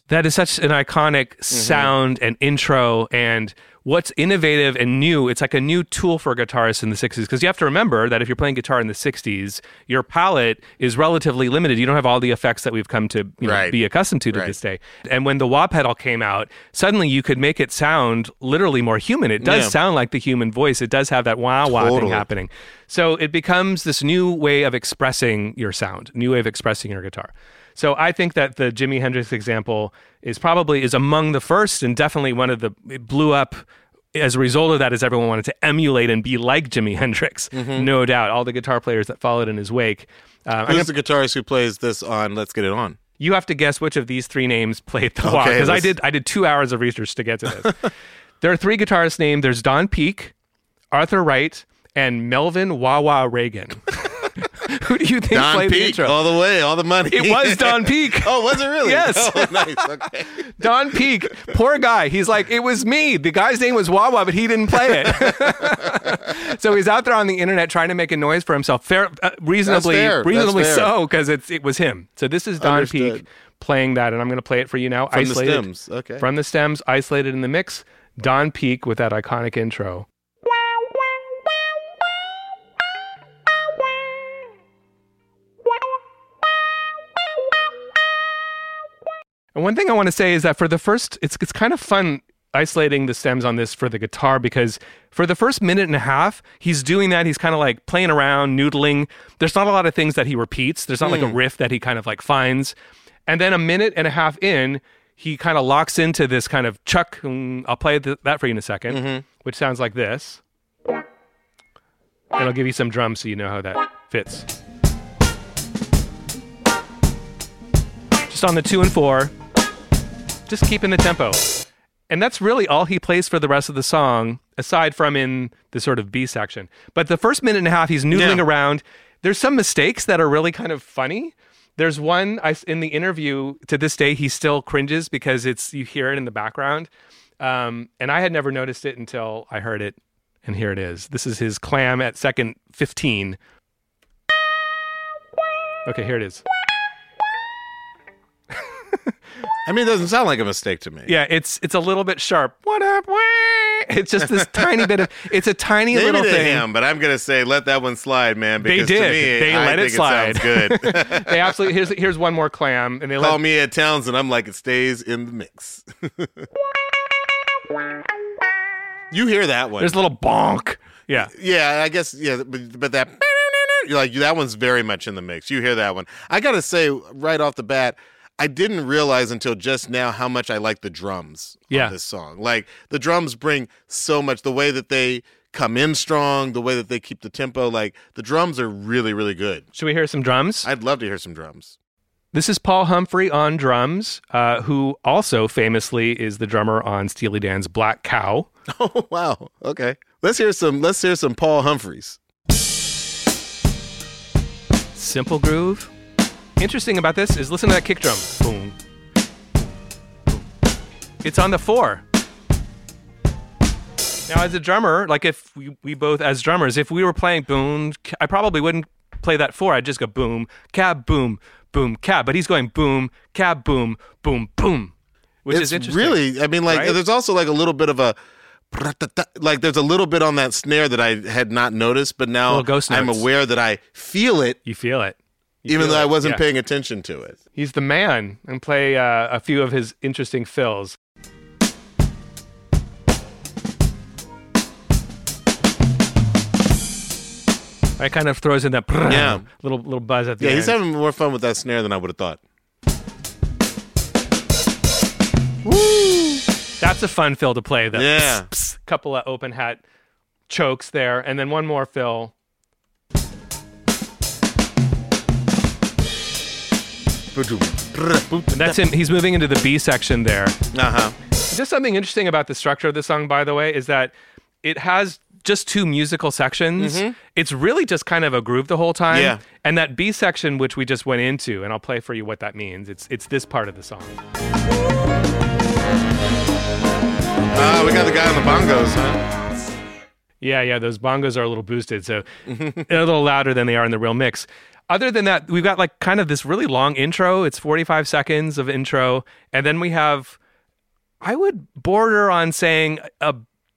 That is such an iconic sound and intro, and what's innovative and new, it's like a new tool for guitarists in the 60s, because you have to remember that if you're playing guitar in the 60s, your palette is relatively limited. You don't have all the effects that we've come to be accustomed to this day. And when the wah pedal came out, suddenly you could make it sound literally more human. It does sound like the human voice. It does have that wah-wah thing happening. So it becomes this new way of expressing your sound, new way of expressing your guitar. So I think that the Jimi Hendrix example is among the first, and definitely it blew up as a result of that, as everyone wanted to emulate and be like Jimi Hendrix, no doubt. All the guitar players that followed in his wake. Who's the guitarist who plays this on Let's Get It On? You have to guess which of these three names played the wah, because I did 2 hours of research to get to this. There are three guitarists named. There's Don Peake, Arthur Wright, and Melvin Wawa Reagan. Who do you think played the intro? All the way, all the money. It was Don Peake. Oh, was it really? Yes. Oh, nice. Okay. Don Peake, poor guy. He's like, it was me. The guy's name was Wawa, but he didn't play it. So he's out there on the internet trying to make a noise for himself. Reasonably so, because it was him. So this is Don Peake playing that, and I'm going to play it for you now. From isolated, the stems. Okay. From the stems, isolated in the mix. Don Peake with that iconic intro. And one thing I want to say is that for the first, it's kind of fun isolating the stems on this for the guitar, because for the first minute and a half, he's doing that. He's kind of like playing around, noodling. There's not a lot of things that he repeats. There's not like a riff that he kind of like finds. And then a minute and a half in, he kind of locks into this kind of chuck. I'll play that for you in a second, which sounds like this. And I'll give you some drums so you know how that fits. Just on the 2 and 4. Just keeping the tempo. And that's really all he plays for the rest of the song, aside from in the sort of B section. But the first minute and a half, he's noodling around. There's some mistakes that are really kind of funny. There's one, in the interview, to this day, he still cringes because you hear it in the background. And I had never noticed it until I heard it. And here it is. This is his clam at second 15. Okay, here it is. I mean, it doesn't sound like a mistake to me. Yeah, it's a little bit sharp. What up? It's just this tiny bit of... It's a tiny little thing. Maybe to him, but I'm going to say let that one slide, man. Because they did. They let it slide. It sounds good. They absolutely... Here's one more clam. And Call me Ed Townsend. I'm like, it stays in the mix. You hear that one. There's a little bonk. Yeah. Yeah, I guess... Yeah, but that... You're like, that one's very much in the mix. You hear that one. I got to say, right off the bat... I didn't realize until just now how much I like the drums on this song. Like, the drums bring so much. The way that they come in strong, the way that they keep the tempo, like, the drums are really, really good. Should we hear some drums? I'd love to hear some drums. This is Paul Humphrey on drums, who also famously is the drummer on Steely Dan's Black Cow. Oh, wow. Okay. Let's hear some Paul Humphreys. Simple groove. Interesting about this is listen to that kick drum. Boom. It's on the 4. Now, as a drummer, like if we both as drummers, if we were playing boom, I probably wouldn't play that 4. I'd just go boom, cab, boom, boom, cab. But he's going boom, cab, boom, boom, boom, which is interesting. Really, I mean, like there's also like a little bit of a like there's a little bit on that snare that I had not noticed, but now I'm aware that I feel it. You feel it. Even though I wasn't paying attention to it. He's the man, and play a few of his interesting fills. It kind of throws in that little buzz at the end. Yeah, he's having more fun with that snare than I would have thought. Woo! That's a fun fill to play, though. Yeah. Pss, pss, couple of open hat chokes there, and then one more fill. And that's him. He's moving into the B section there. Uh-huh. Just something interesting about the structure of the song, by the way, is that it has just two musical sections. Mm-hmm. It's really just kind of a groove the whole time. Yeah. And that B section, which we just went into, and I'll play for you what that means. It's this part of the song. We got the guy on the bongos, huh? Yeah, those bongos are a little boosted, so they're a little louder than they are in the real mix. Other than that, we've got like kind of this really long intro. It's 45 seconds of intro. And then we have, I would border on saying, a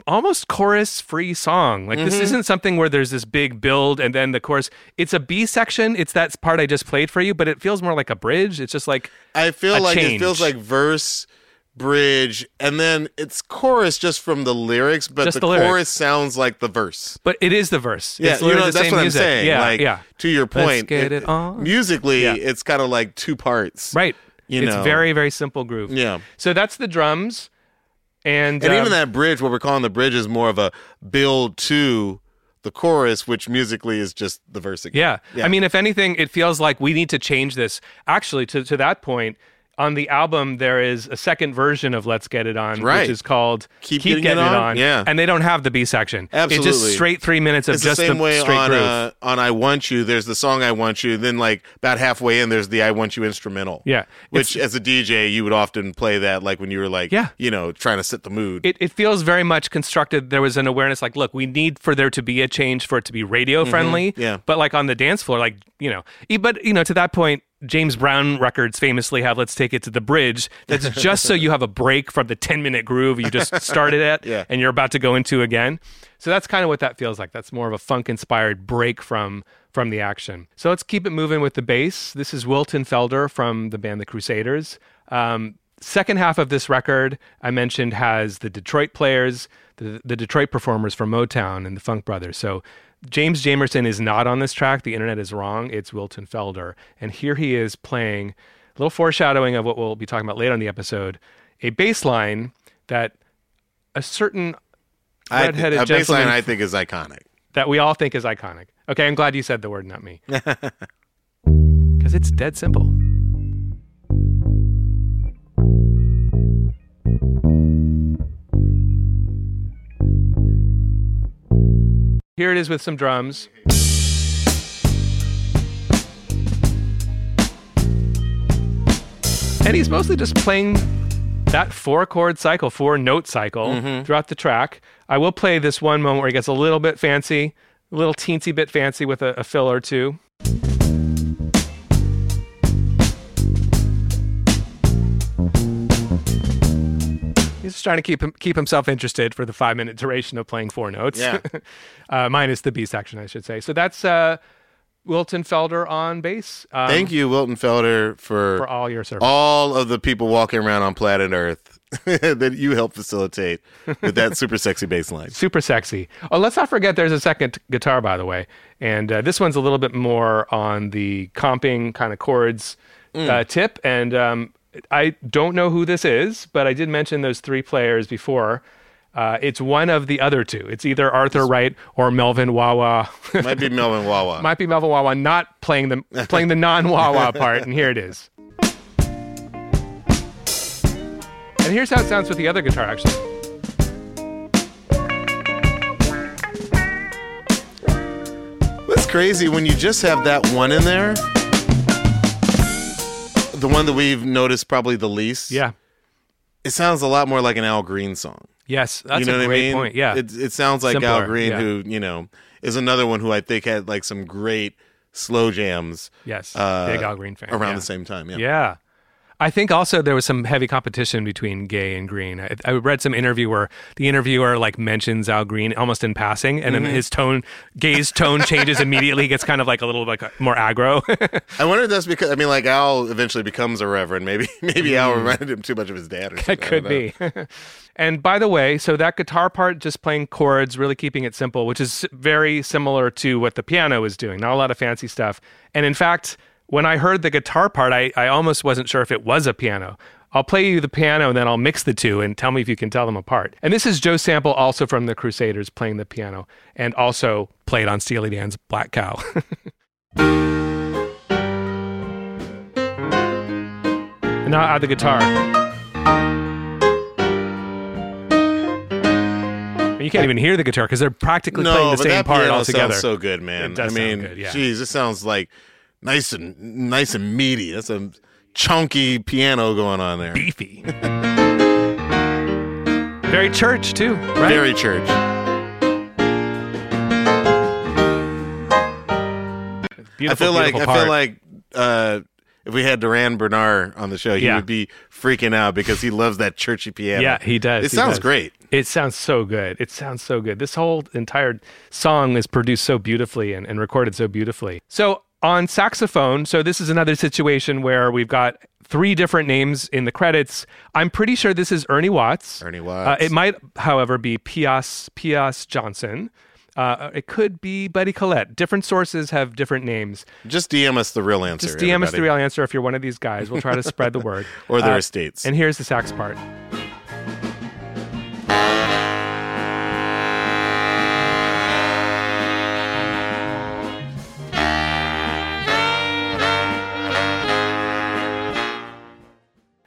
almost chorus-free song. Like this isn't something where there's this big build and then the chorus. It's a B section. It's that part I just played for you, but it feels more like a bridge. It's just like I feel like change. It feels like verse, bridge, and then it's chorus just from the lyrics, but the chorus lyrics. Sounds like the verse. But it is the verse. Yeah, it's that's what music. I'm saying. Yeah, to your point, let's get it on. Musically, it's kind of like two parts. Right. It's very, very simple groove. Yeah. So that's the drums. And even that bridge, what we're calling the bridge, is more of a build to the chorus, which musically is just the verse again. Yeah. I mean, if anything, it feels like we need to change this. Actually, to that point, on the album, there is a second version of Let's Get It On, which is called Keep Getting It On. Yeah. And they don't have the B section. Absolutely. It's just straight 3 minutes of just the straight groove. It's the same way on I Want You, there's the song I Want You, then like about halfway in, there's the I Want You instrumental. Yeah. Which as a DJ, you would often play that like when you were trying to set the mood. It feels very much constructed. There was an awareness like, look, we need for there to be a change for it to be radio friendly. Mm-hmm. Yeah. But like on the dance floor, to that point, James Brown records famously have Let's Take It to the Bridge. That's just so you have a break from the 10-minute groove you just started at and you're about to go into again. So that's kind of what that feels like. That's more of a funk-inspired break from the action. So let's keep it moving with the bass. This is Wilton Felder from the band The Crusaders. Second half of this record, I mentioned, has the Detroit players, the Detroit performers from Motown and the Funk Brothers. So James Jamerson is not on this track. The internet is wrong. It's Wilton Felder. And here he is playing a little foreshadowing of what we'll be talking about later in the episode, a bass line that a certain redheaded gentleman... A bass line I think is iconic. That we all think is iconic. Okay, I'm glad you said the word, not me. Because it's dead simple. Here it is with some drums. And he's mostly just playing that four-note cycle throughout the track. I will play this one moment where he gets a little bit fancy, a little teensy bit fancy with a fill or two. He's just trying to keep himself interested for the 5-minute duration of playing four notes, minus the B section, I should say. So that's Wilton Felder on bass. Thank you, Wilton Felder, for all your service. All of the people walking around on planet Earth that you helped facilitate with that super sexy bass line. Super sexy. Oh, let's not forget there's a second guitar, by the way. And this one's a little bit more on the comping kind of chords tip. And I don't know who this is, but I did mention those three players before. It's one of the other two. It's either Arthur Wright or Melvin Wawa. Might be Melvin Wawa, not playing the non-Wawa part, and here it is. And here's how it sounds with the other guitar, actually. That's crazy when you just have that one in there. The one that we've noticed probably the least. Yeah. It sounds a lot more like an Al Green song. Yes, that's a great point. Yeah. It sounds like simpler, Al Green, who, is another one who I think had like some great slow jams. Yes. Big Al Green fan. Around the same time. Yeah. I think also there was some heavy competition between Gaye and Green. I read some interview where the interviewer like mentions Al Green almost in passing, and then his tone, Gaye's tone changes immediately. He gets kind of like a little like more aggro. I wonder if that's because, I mean, like Al eventually becomes a reverend. Maybe Al reminded him too much of his dad or something. That could be. And by the way, so that guitar part, just playing chords, really keeping it simple, which is very similar to what the piano is doing. Not a lot of fancy stuff. And in fact, when I heard the guitar part, I almost wasn't sure if it was a piano. I'll play you the piano and then I'll mix the two and tell me if you can tell them apart. And this is Joe Sample, also from The Crusaders, playing the piano and also played on Steely Dan's Black Cow. And now I'll add the guitar. You can't even hear the guitar because they're practically playing the same part all together. Sounds so good, man. It does sound good, yeah. Geez, it sounds like nice and meaty. That's a chunky piano going on there. Beefy. Very church too, right? Very church. Beautiful, I feel like if we had Duran Bernard on the show, he would be freaking out because he loves that churchy piano. Yeah, he does. It sounds great. It sounds so good. It sounds so good. This whole entire song is produced so beautifully and recorded so beautifully. So on saxophone, so this is another situation where we've got three different names in the credits. I'm pretty sure this is Ernie Watts. It might, however, be Pias Johnson. It could be Buddy Collette. Different sources have different names. Just DM us the real answer. Just DM us the real answer if you're one of these guys. We'll try to spread the word. Or their estates. And here's the sax part.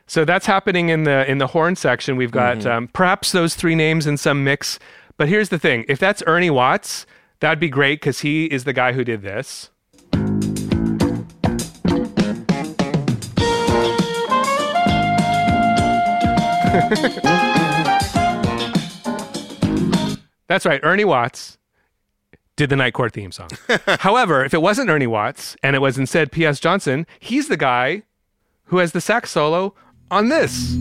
So that's happening in the horn section. We've got perhaps those three names in some mix. But here's the thing. If that's Ernie Watts, that'd be great because he is the guy who did this. That's right. Ernie Watts did the Night Court theme song. However, if it wasn't Ernie Watts and it was instead P.S. Johnson, he's the guy who has the sax solo on this.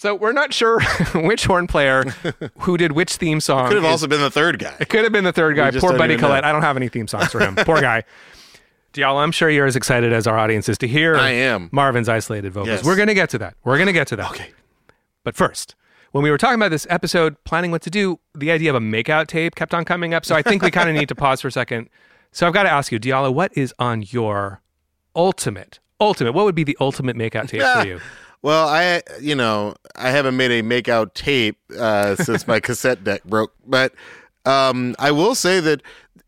So we're not sure which horn player who did which theme song. It could have also been the third guy. It could have been the third guy. Poor Buddy Collette. I don't have any theme songs for him. Poor guy. Diallo, I'm sure you're as excited as our audience is to hear Marvin's isolated vocals. Yes. We're going to get to that. Okay. But first, when we were talking about this episode, planning what to do, the idea of a makeout tape kept on coming up. So I think we kind of need to pause for a second. So I've got to ask you, Diallo, what is on your ultimate? What would be the ultimate makeout tape for you? Well, I haven't made a makeout tape since my cassette deck broke. But I will say that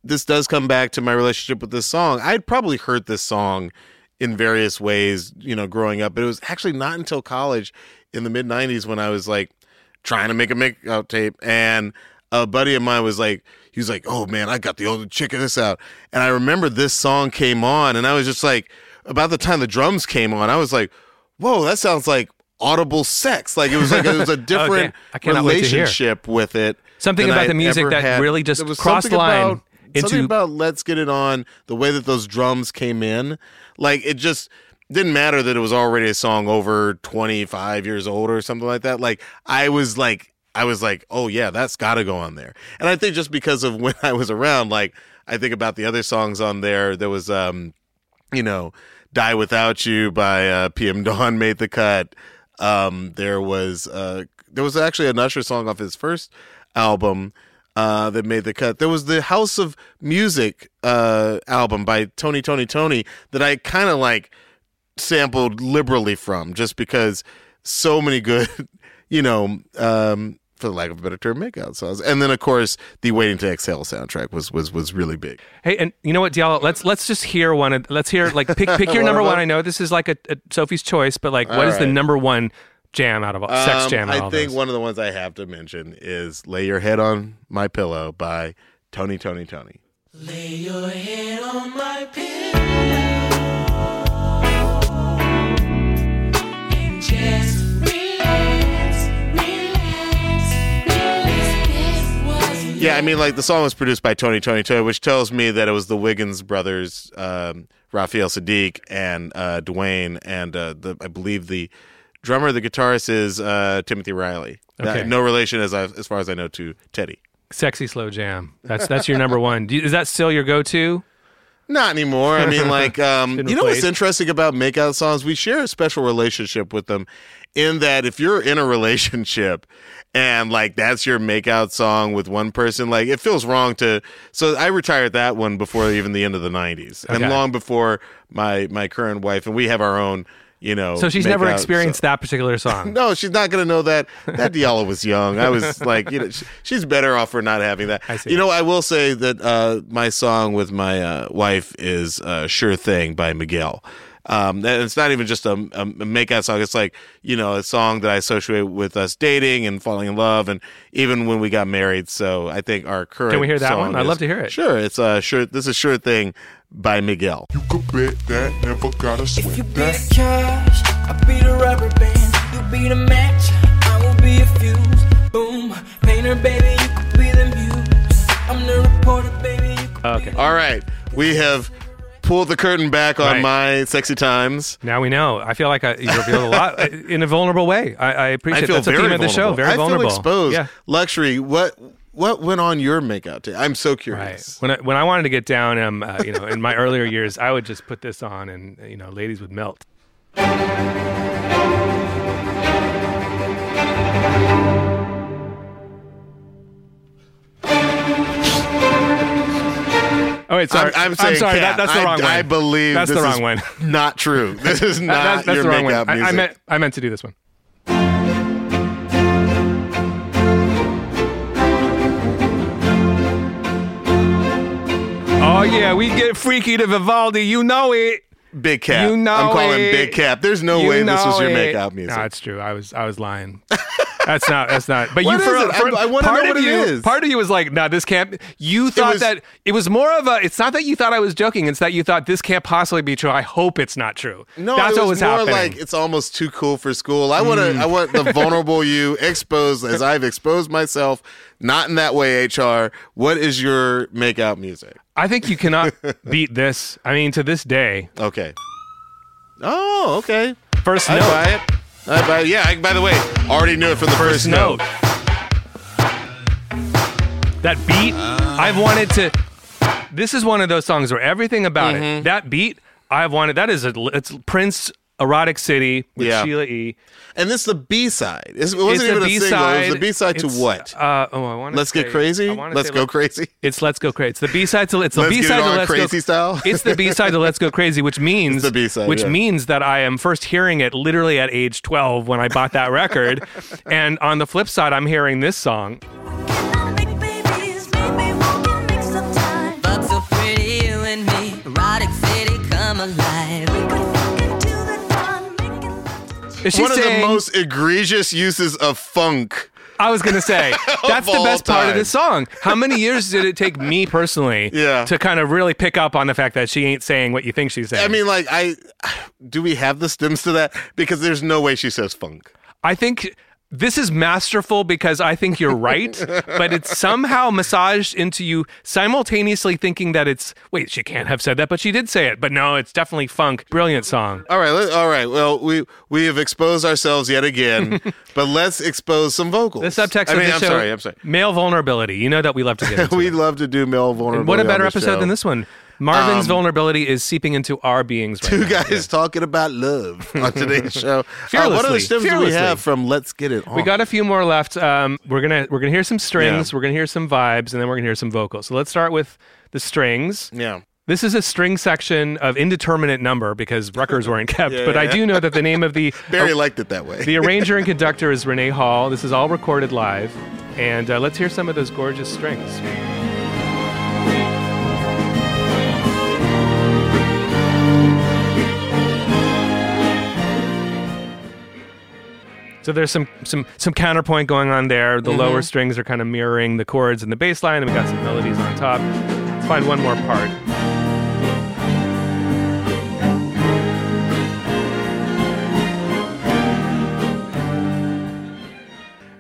this does come back to my relationship with this song. I'd probably heard this song in various ways, growing up. But it was actually not until college in the mid-'90s when I was like trying to make a makeout tape, and a buddy of mine was like, he was like, "Oh man, I got the old check of this out." And I remember this song came on, and I was just like, about the time the drums came on, I was like, "Whoa, that sounds like audible sex!" Like it was a different relationship with it. Something about the music that really just crossed the line. Something about "Let's Get It On." The way that those drums came in, like it just didn't matter that it was already a song over 25 years old or something like that. Like I was like, "Oh yeah, that's got to go on there." And I think just because of when I was around, like I think about the other songs on there. There was, "Die Without You" by PM Dawn made the cut. There was actually an Usher song off his first album that made the cut. There was the House of Music album by Tony that I kind of like sampled liberally from, just because so many good, for the lack of a better term, makeout songs. And then of course the Waiting to Exhale soundtrack was really big. Hey, and you know what, Diallo, let's just hear one. Let's hear, like, pick your number one. I know this is like a Sophie's choice, but like, what is the number one jam out of all, sex jam? I think one of the ones I have to mention is "Lay Your Head on My Pillow" by Tony. Lay your head on my pillow. Yeah, I mean, like, the song was produced by Tony, which tells me that it was the Wiggins brothers, Raphael Sadiq and Dwayne, and I believe the drummer, the guitarist is Timothy Riley. Okay. No relation, as far as I know, to Teddy. Sexy Slow Jam. That's your number one. Is that still your go-to? Not anymore. I mean, like, you know what's interesting about makeout songs? We share a special relationship with them, in that if you're in a relationship and, like, that's your makeout song with one person, like, it feels wrong to. So I retired that one before even the end of the 90s, okay, and long before my current wife, and we have our own. You know, so she's never experienced that particular song. No, she's not going to know that. That Diallo was young. I was like, you know, she's better off for not having that. I see. You know, I will say that my song with my wife is "Sure Thing" by Miguel. And it's not even just a make-out song. It's like, you know, a song that I associate with us dating and falling in love, and even when we got married. So I think our current. Can we hear that one? I'd love to hear it. Sure, it's sure. This is "Sure Thing" by Miguel. You could bet that never gotta swim. If you be the cash, I'll be the rubber band. You be the match, I will be a fuse. Boom, painter, baby, you could be the muse. I'm the reporter, baby. Okay. All right, we have pulled the curtain back on my sexy times. Now we know. I feel like you revealed a lot in a vulnerable way. I appreciate it. That's the theme of the show. Very vulnerable. I feel exposed. Yeah. Luxury. What went on your makeout day? I'm so curious. Right. When I wanted to get down, you know, in my earlier years, I would just put this on, and, you know, ladies would melt. Oh, wait, sorry. I'm saying, I'm sorry. That's the wrong one. I believe that's the wrong one. Not true. This is not your makeout music. I meant to do this one. Oh, yeah, we get freaky to Vivaldi. You know it. Big Cap. You know I'm calling it. Big Cap. There's no way this was your makeout music. No, it's true. I was lying. That's not. But what you for I want to know what it is. Part of you was like, "No, this can't." You thought that it was more of a. It's not that you thought I was joking. It's that you thought this can't possibly be true. I hope it's not true. No, that's what was happening. More like it's almost too cool for school. I want the vulnerable you exposed as I've exposed myself. Not in that way, HR. What is your makeout music? I think you cannot beat this. I mean, to this day. Okay. Oh, okay. First note. I buy it. By the way, already knew it from the first note. That beat, I've wanted to. This is one of those songs where everything about it. That beat, I've wanted. It's Prince, "Erotic City" with Sheila E. And this is the B-side. It wasn't even a single. It was the B-side to what? Let's Get Crazy? Let's Go Crazy? It's Let's Go Crazy. It's the B-side to Let's Go Crazy style? It's the B-side to Let's Go Crazy, which means means that I am first hearing it literally at age 12 when I bought that record. And on the flip side, I'm hearing this song. So pretty, you and me. Erotic City, come alive. One of the most egregious uses of funk. I was going to say, that's the best part of this song. How many years did it take me personally to kind of really pick up on the fact that she ain't saying what you think she's saying? I mean, like, do we have the stems to that? Because there's no way she says funk. I think this is masterful because I think you're right, but it's somehow massaged into you simultaneously thinking that it's, wait, she can't have said that, but she did say it. But no, it's definitely funk. Brilliant song. All right. Well, we have exposed ourselves yet again, but let's expose some vocals. The subtext of the show. I'm sorry. Male vulnerability. You know that we love to get into. We love to do male vulnerability. And what a better episode than this one. Marvin's vulnerability is seeping into our beings right now. Two guys talking about love on today's show. What other stems do we have from Let's Get It On? We got a few more left. We're gonna hear some strings, we're gonna hear some vibes, and then we're gonna hear some vocals. So let's start with the strings. Yeah. This is a string section of indeterminate number because records weren't kept, but I do know that the name of the... Barry liked it that way. The arranger and conductor is Renee Hall. This is all recorded live. And let's hear some of those gorgeous strings. So there's some counterpoint going on there. The lower strings are kind of mirroring the chords and the bass line, and we got some melodies on top. Let's find one more part.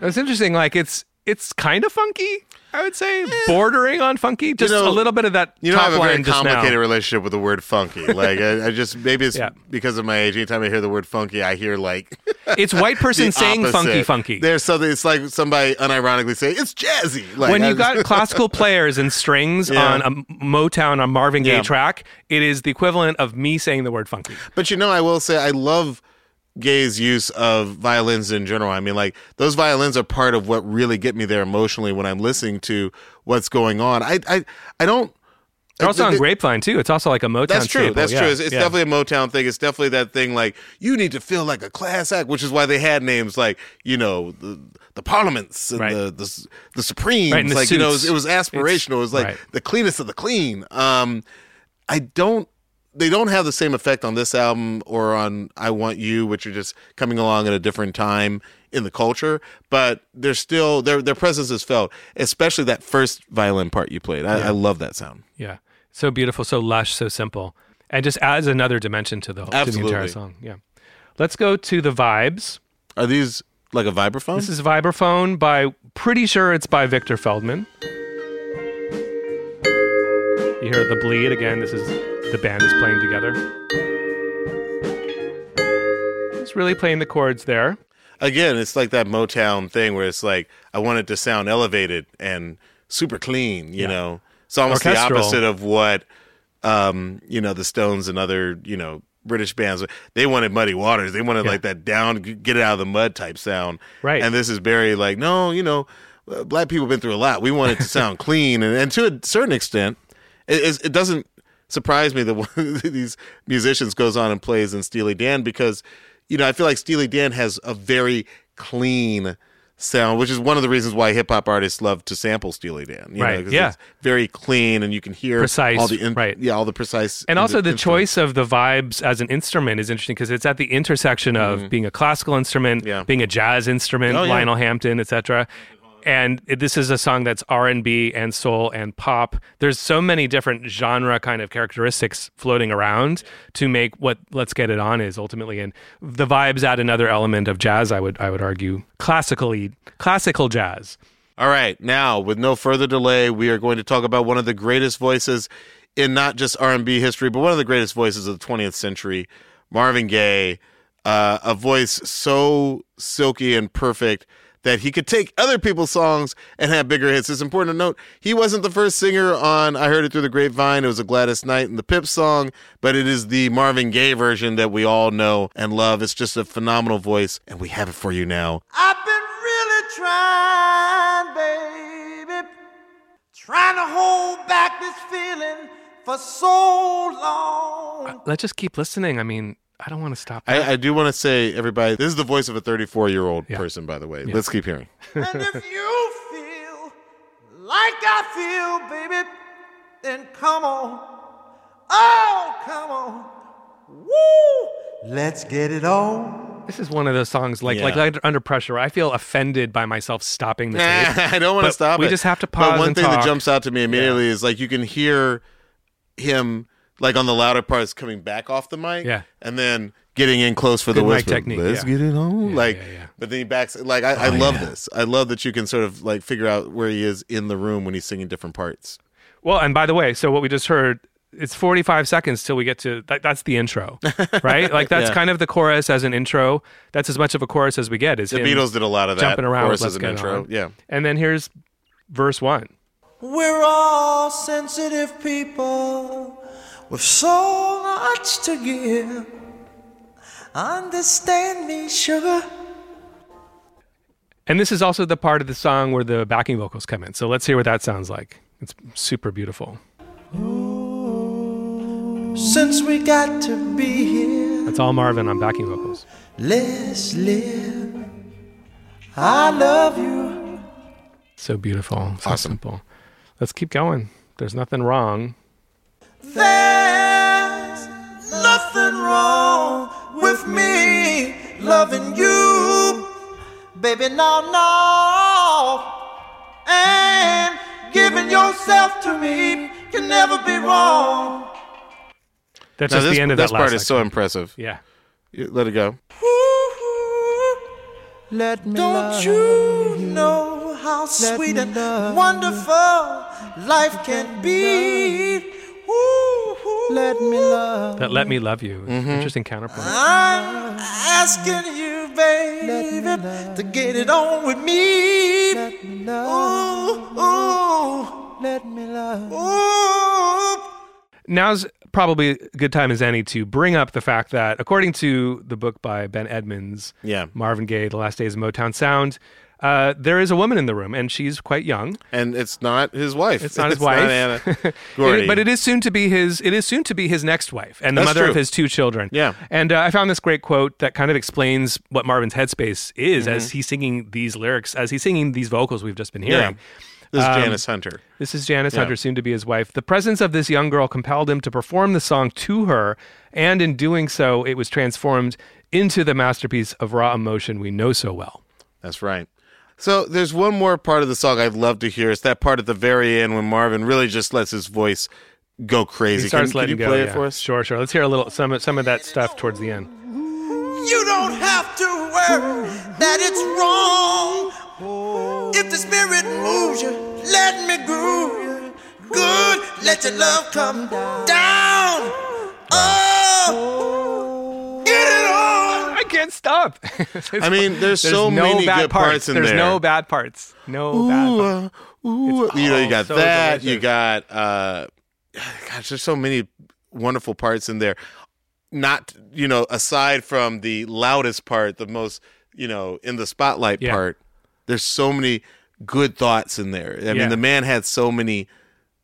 It's interesting, like it's kind of funky. I would say bordering on funky, just a little bit of that. You know, top I have a very complicated relationship with the word funky. Like, I just, maybe it's because of my age. Anytime I hear the word funky, I hear like it's white person saying opposite. funky. There's something. It's like somebody unironically saying it's jazzy. Like, when you got classical players and strings on a Motown on Marvin Gaye track, it is the equivalent of me saying the word funky. But you know, I will say I love Gaye's use of violins in general. I mean, like, those violins are part of what really get me there emotionally when I'm listening to What's Going On. I don't. They're also on Grapevine too. It's also like a Motown. That's true. Staple. That's true. It's definitely a Motown thing. It's definitely that thing like you need to feel like a class act, which is why they had names like, you know, the Parliaments and the Supremes. Right, and the like suits. You know, it was aspirational. It was like the cleanest of the clean. They don't have the same effect on this album or on I Want You, which are just coming along at a different time in the culture, but they're still, their presence is felt, especially that first violin part you played. I love that sound. Yeah. So beautiful, so lush, so simple, and just adds another dimension to the whole, to the entire song. Yeah. Let's go to the vibes. Are these like a vibraphone? This is vibraphone pretty sure it's by Victor Feldman. You hear the bleed again. This is... the band is playing together. It's really playing the chords there. Again, it's like that Motown thing where it's like, I want it to sound elevated and super clean, you know? It's almost orchestral. The opposite of what, you know, the Stones and other, you know, British bands, they wanted muddy waters. They wanted like that down, get it out of the mud type sound. Right. And this is very like, no, you know, Black people have been through a lot. We want it to sound clean. And to a certain extent, it doesn't surprised me that one of these musicians goes on and plays in Steely Dan because, you know, I feel like Steely Dan has a very clean sound, which is one of the reasons why hip-hop artists love to sample Steely Dan. You know, it's very clean, and you can hear precise, all the all the precise. And also the choice of the vibes as an instrument is interesting because it's at the intersection of being a classical instrument, being a jazz instrument, Lionel Hampton, etc. And this is a song that's R&B and soul and pop. There's so many different genre kind of characteristics floating around to make what Let's Get It On is ultimately. And the vibes add another element of jazz, I would argue, classical jazz. All right. Now, with no further delay, we are going to talk about one of the greatest voices in not just R&B history, but one of the greatest voices of the 20th century, Marvin Gaye, a voice so silky and perfect that he could take other people's songs and have bigger hits. It's important to note, he wasn't the first singer on I Heard It Through the Grapevine. It was a Gladys Knight and the Pips song, but it is the Marvin Gaye version that we all know and love. It's just a phenomenal voice, and we have it for you now. I've been really trying, baby, trying to hold back this feeling for so long. Let's just keep listening. I mean... I don't want to stop. I do want to say, everybody, this is the voice of a 34-year-old person, by the way. Yeah. Let's keep hearing. And if you feel like I feel, baby, then come on. Oh, come on. Woo! Let's get it on. This is one of those songs, like Under Pressure, where I feel offended by myself stopping the tape. I don't want to stop it. We just have to pause. But one thing that jumps out to me immediately is like you can hear him... like on the louder parts coming back off the mic and then getting in close for the whisper. Technique, let's get it on. But then he backs. Like, I love this. I love that you can sort of like figure out where he is in the room when he's singing different parts. Well, and by the way, so what we just heard, it's 45 seconds till we get to, that's the intro, right? Like that's kind of the chorus as an intro. That's as much of a chorus as we get. Is the Beatles did a lot of that. Jumping around chorus as an intro. Yeah. And then here's verse 1. We're all sensitive people. With so much to give, understand me, sugar. And this is also the part of the song where the backing vocals come in. So let's hear what that sounds like. It's super beautiful. Ooh, since we got to be here. That's all Marvin on backing vocals. Let's live. I love you. So beautiful. So simple. Let's keep going. There's nothing wrong. There's nothing wrong with me loving you, baby, no, and giving yourself to me can never be wrong. That's just the end of that last part is so impressive. Yeah. Let it go. Let me love you. Don't you know how how sweet and wonderful life can be. Let me love. That let me love you. Mm-hmm. Interesting counterpoint. I'm asking you, baby, to get it on with me. Let me love. Ooh, ooh. Let me love. Ooh. Now's probably a good time as any to bring up the fact that, according to the book by Ben Edmonds, Marvin Gaye, The Last Days of Motown Sound, there is a woman in the room, and she's quite young. And it's not his wife. It's not his wife. It's not Anna Gordy. But it is soon to be his. It is soon to be his next wife, and the mother of his two children. Yeah. And I found this great quote that kind of explains what Marvin's headspace is as he's singing these lyrics, as he's singing these vocals we've just been hearing. Yeah. This is Janis Hunter. This is Janis Hunter, soon to be his wife. The presence of this young girl compelled him to perform the song to her, and in doing so, it was transformed into the masterpiece of raw emotion we know so well. That's right. So there's one more part of the song I'd love to hear. It's that part at the very end when Marvin really just lets his voice go crazy. He starts can you play it for us? Sure. Let's hear a little some of that stuff towards the end. You don't have to worry that it's wrong. If the spirit moves you, let me groove you. Good, let your love come down. Oh, get it on. I can't stop. I mean, there's so many good parts in there. There's no bad parts. You know, you got that. You got, gosh, there's so many wonderful parts in there. Not, you know, aside from the loudest part, the most, you know, in the spotlight part. There's so many good thoughts in there. I mean, the man had so many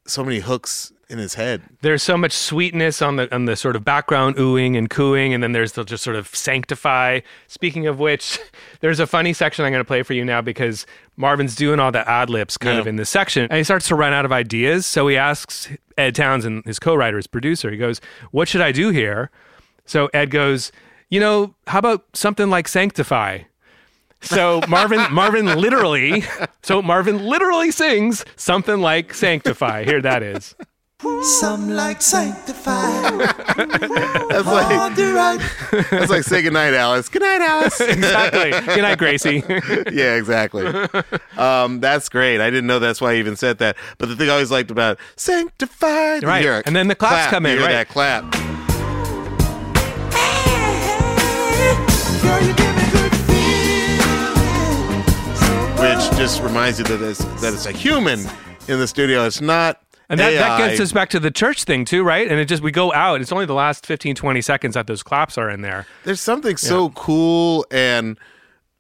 hooks in his head. There's so much sweetness on the sort of background oohing and cooing, and then there's the just sort of sanctify. Speaking of which, there's a funny section I'm going to play for you now because Marvin's doing all the ad-libs kind of in this section, and he starts to run out of ideas, so he asks Ed Townsend, his co-writer, his producer, he goes, what should I do here? So Ed goes, you know, how about something like sanctify? So Marvin literally sings something like sanctify. Here that is. Some like sanctify. That's like say goodnight, Alice. Goodnight, Alice. Exactly. Goodnight, Gracie. Yeah, exactly. That's great. I didn't know that's why I even said that. But the thing I always liked about sanctify, right? Here, and then the claps come in. Hear that clap. Hey, girl, you did. Which just reminds you that it's a human in the studio. It's not And that gets us back to the church thing too, right? And we go out. It's only the last 15, 20 seconds that those claps are in there. There's something so cool and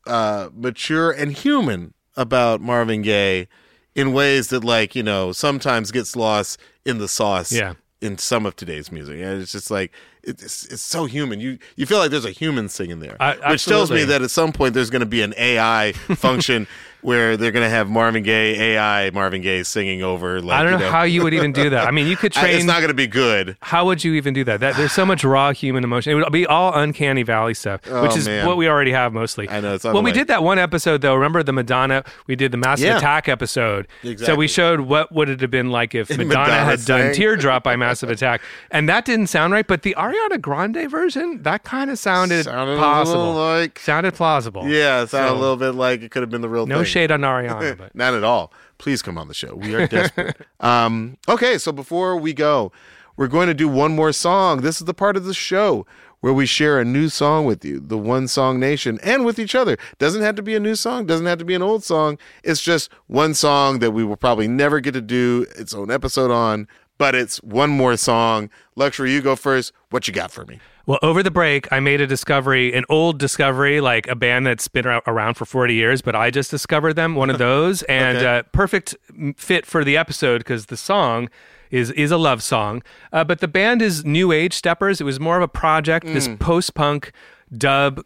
mature and human about Marvin Gaye in ways that, like, you know, sometimes gets lost in the sauce in some of today's music. And it's just like, it's so human. You feel like there's a human singing there, which tells me that at some point there's going to be an AI function where they're going to have Marvin Gaye singing over. Like, I don't know how you would even do that. I mean, you could train. It's not going to be good. How would you even do that? There's so much raw human emotion. It would be all uncanny valley stuff, which is what we already have mostly. I know. It's we did that one episode, though. Remember the Madonna? We did the Massive Attack episode. Exactly. So we showed what would it have been like if Madonna had done Teardrop by Massive Attack. And that didn't sound right, but the Ariana Grande version, that kind of sounded possible. Sounded plausible. Yeah, it sounded a little bit like it could have been the real thing. No shade on Ariana, but not at all. Please come on the show. We are desperate. Okay, so before we go, we're going to do one more song. This is the part of the show where we share a new song with you, the One Song Nation, and with each other. Doesn't have to be a new song, doesn't have to be an old song. It's just one song that we will probably never get to do its own episode on. But it's one more song. Luxury, you go first. What you got for me? Well, over the break, I made a discovery, an old discovery, like a band that's been around for 40 years, but I just discovered them, one of those. And perfect fit for the episode because the song is a love song. But the band is New Age Steppers. It was more of a project, this post-punk dub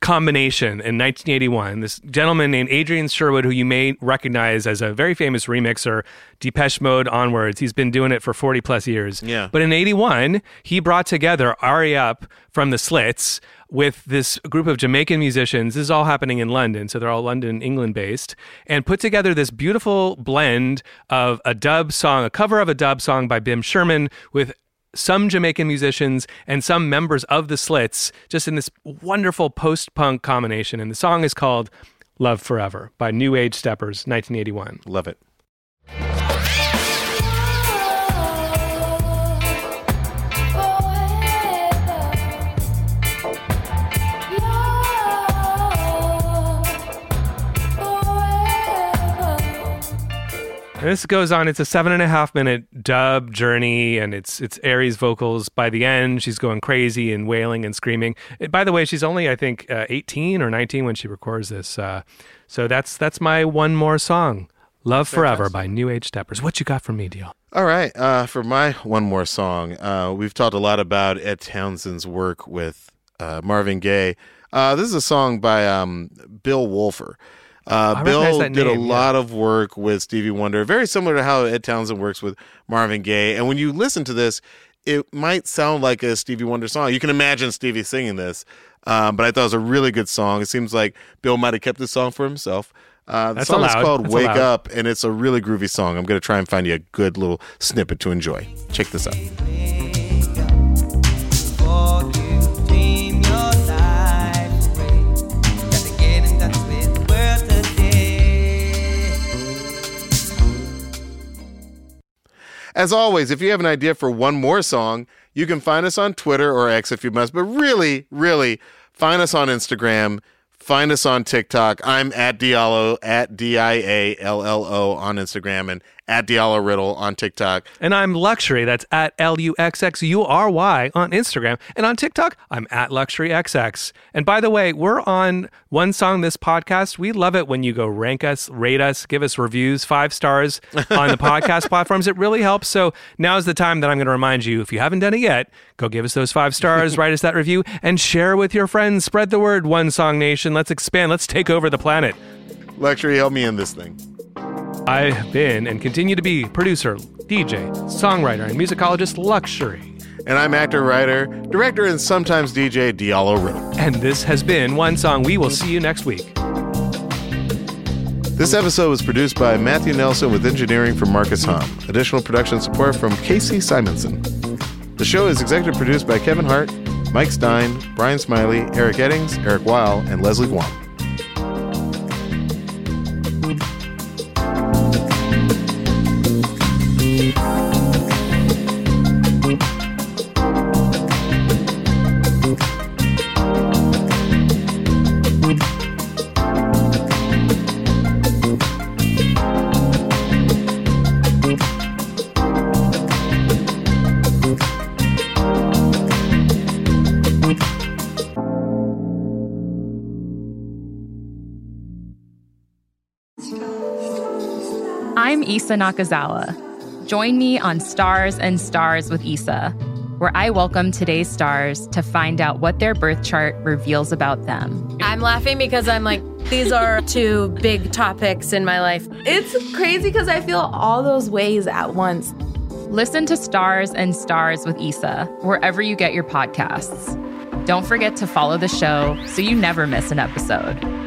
combination in 1981. This gentleman named Adrian Sherwood, who you may recognize as a very famous remixer, Depeche Mode onwards. He's been doing it for 40 plus years. Yeah. But in 81, he brought together Ari Up from the Slits with this group of Jamaican musicians. This is all happening in London, so they're all London, England based, and put together this beautiful blend of a dub song, a cover of a dub song by Bim Sherman with some Jamaican musicians and some members of the Slits, just in this wonderful post-punk combination. And the song is called Love Forever by New Age Steppers, 1981. Love it. And this goes on. It's a 7.5-minute dub journey, and it's Ari's vocals. By the end, she's going crazy and wailing and screaming. By the way, she's only, I think, 18 or 19 when she records this. So that's my one more song, Love Forever by New Age Steppers. What you got for me, Deal? All right. For my one more song, we've talked a lot about Ed Townsend's work with Marvin Gaye. This is a song by Bill Wolfer. Bill did a lot of work with Stevie Wonder, very similar to how Ed Townsend works with Marvin Gaye. And when you listen to this, it might sound like a Stevie Wonder song. You can imagine Stevie singing this, but I thought it was a really good song. It seems like Bill might have kept this song for himself. The song is called Wake Up, and it's a really groovy song. I'm going to try and find you a good little snippet to enjoy. Check this out. As always, if you have an idea for one more song, you can find us on Twitter or X if you must, but really, really find us on Instagram, find us on TikTok. I'm at Diallo, at D-I-A-L-L-O on Instagram, and at Diallo Riddle on TikTok. And I'm Luxury, that's at L-U-X-X-U-R-Y on Instagram. And on TikTok, I'm at LuxuryXX. And by the way, we're on One Song, this podcast. We love it when you go rank us, rate us, give us reviews, 5 stars on the podcast platforms. It really helps. So now's the time that I'm going to remind you, if you haven't done it yet, go give us those 5 stars, write us that review, and share with your friends. Spread the word, One Song Nation. Let's expand. Let's take over the planet. Luxury, help me in this thing. I've been and continue to be producer, DJ, songwriter, and musicologist Luxury. And I'm actor, writer, director, and sometimes DJ D'Angelo Riddle. And this has been One Song. We will see you next week. This episode was produced by Matthew Nelson with engineering from Marcus Hom. Additional production support from Casey Simonson. The show is executive produced by Kevin Hart, Mike Stein, Brian Smiley, Eric Eddings, Eric Weil, and Leslie Guam. Issa Nakazawa. Join me on Stars and Stars with Issa, where I welcome today's stars to find out what their birth chart reveals about them. I'm laughing because I'm like, these are two big topics in my life. It's crazy because I feel all those ways at once. Listen to Stars and Stars with Issa wherever you get your podcasts. Don't forget to follow the show so you never miss an episode.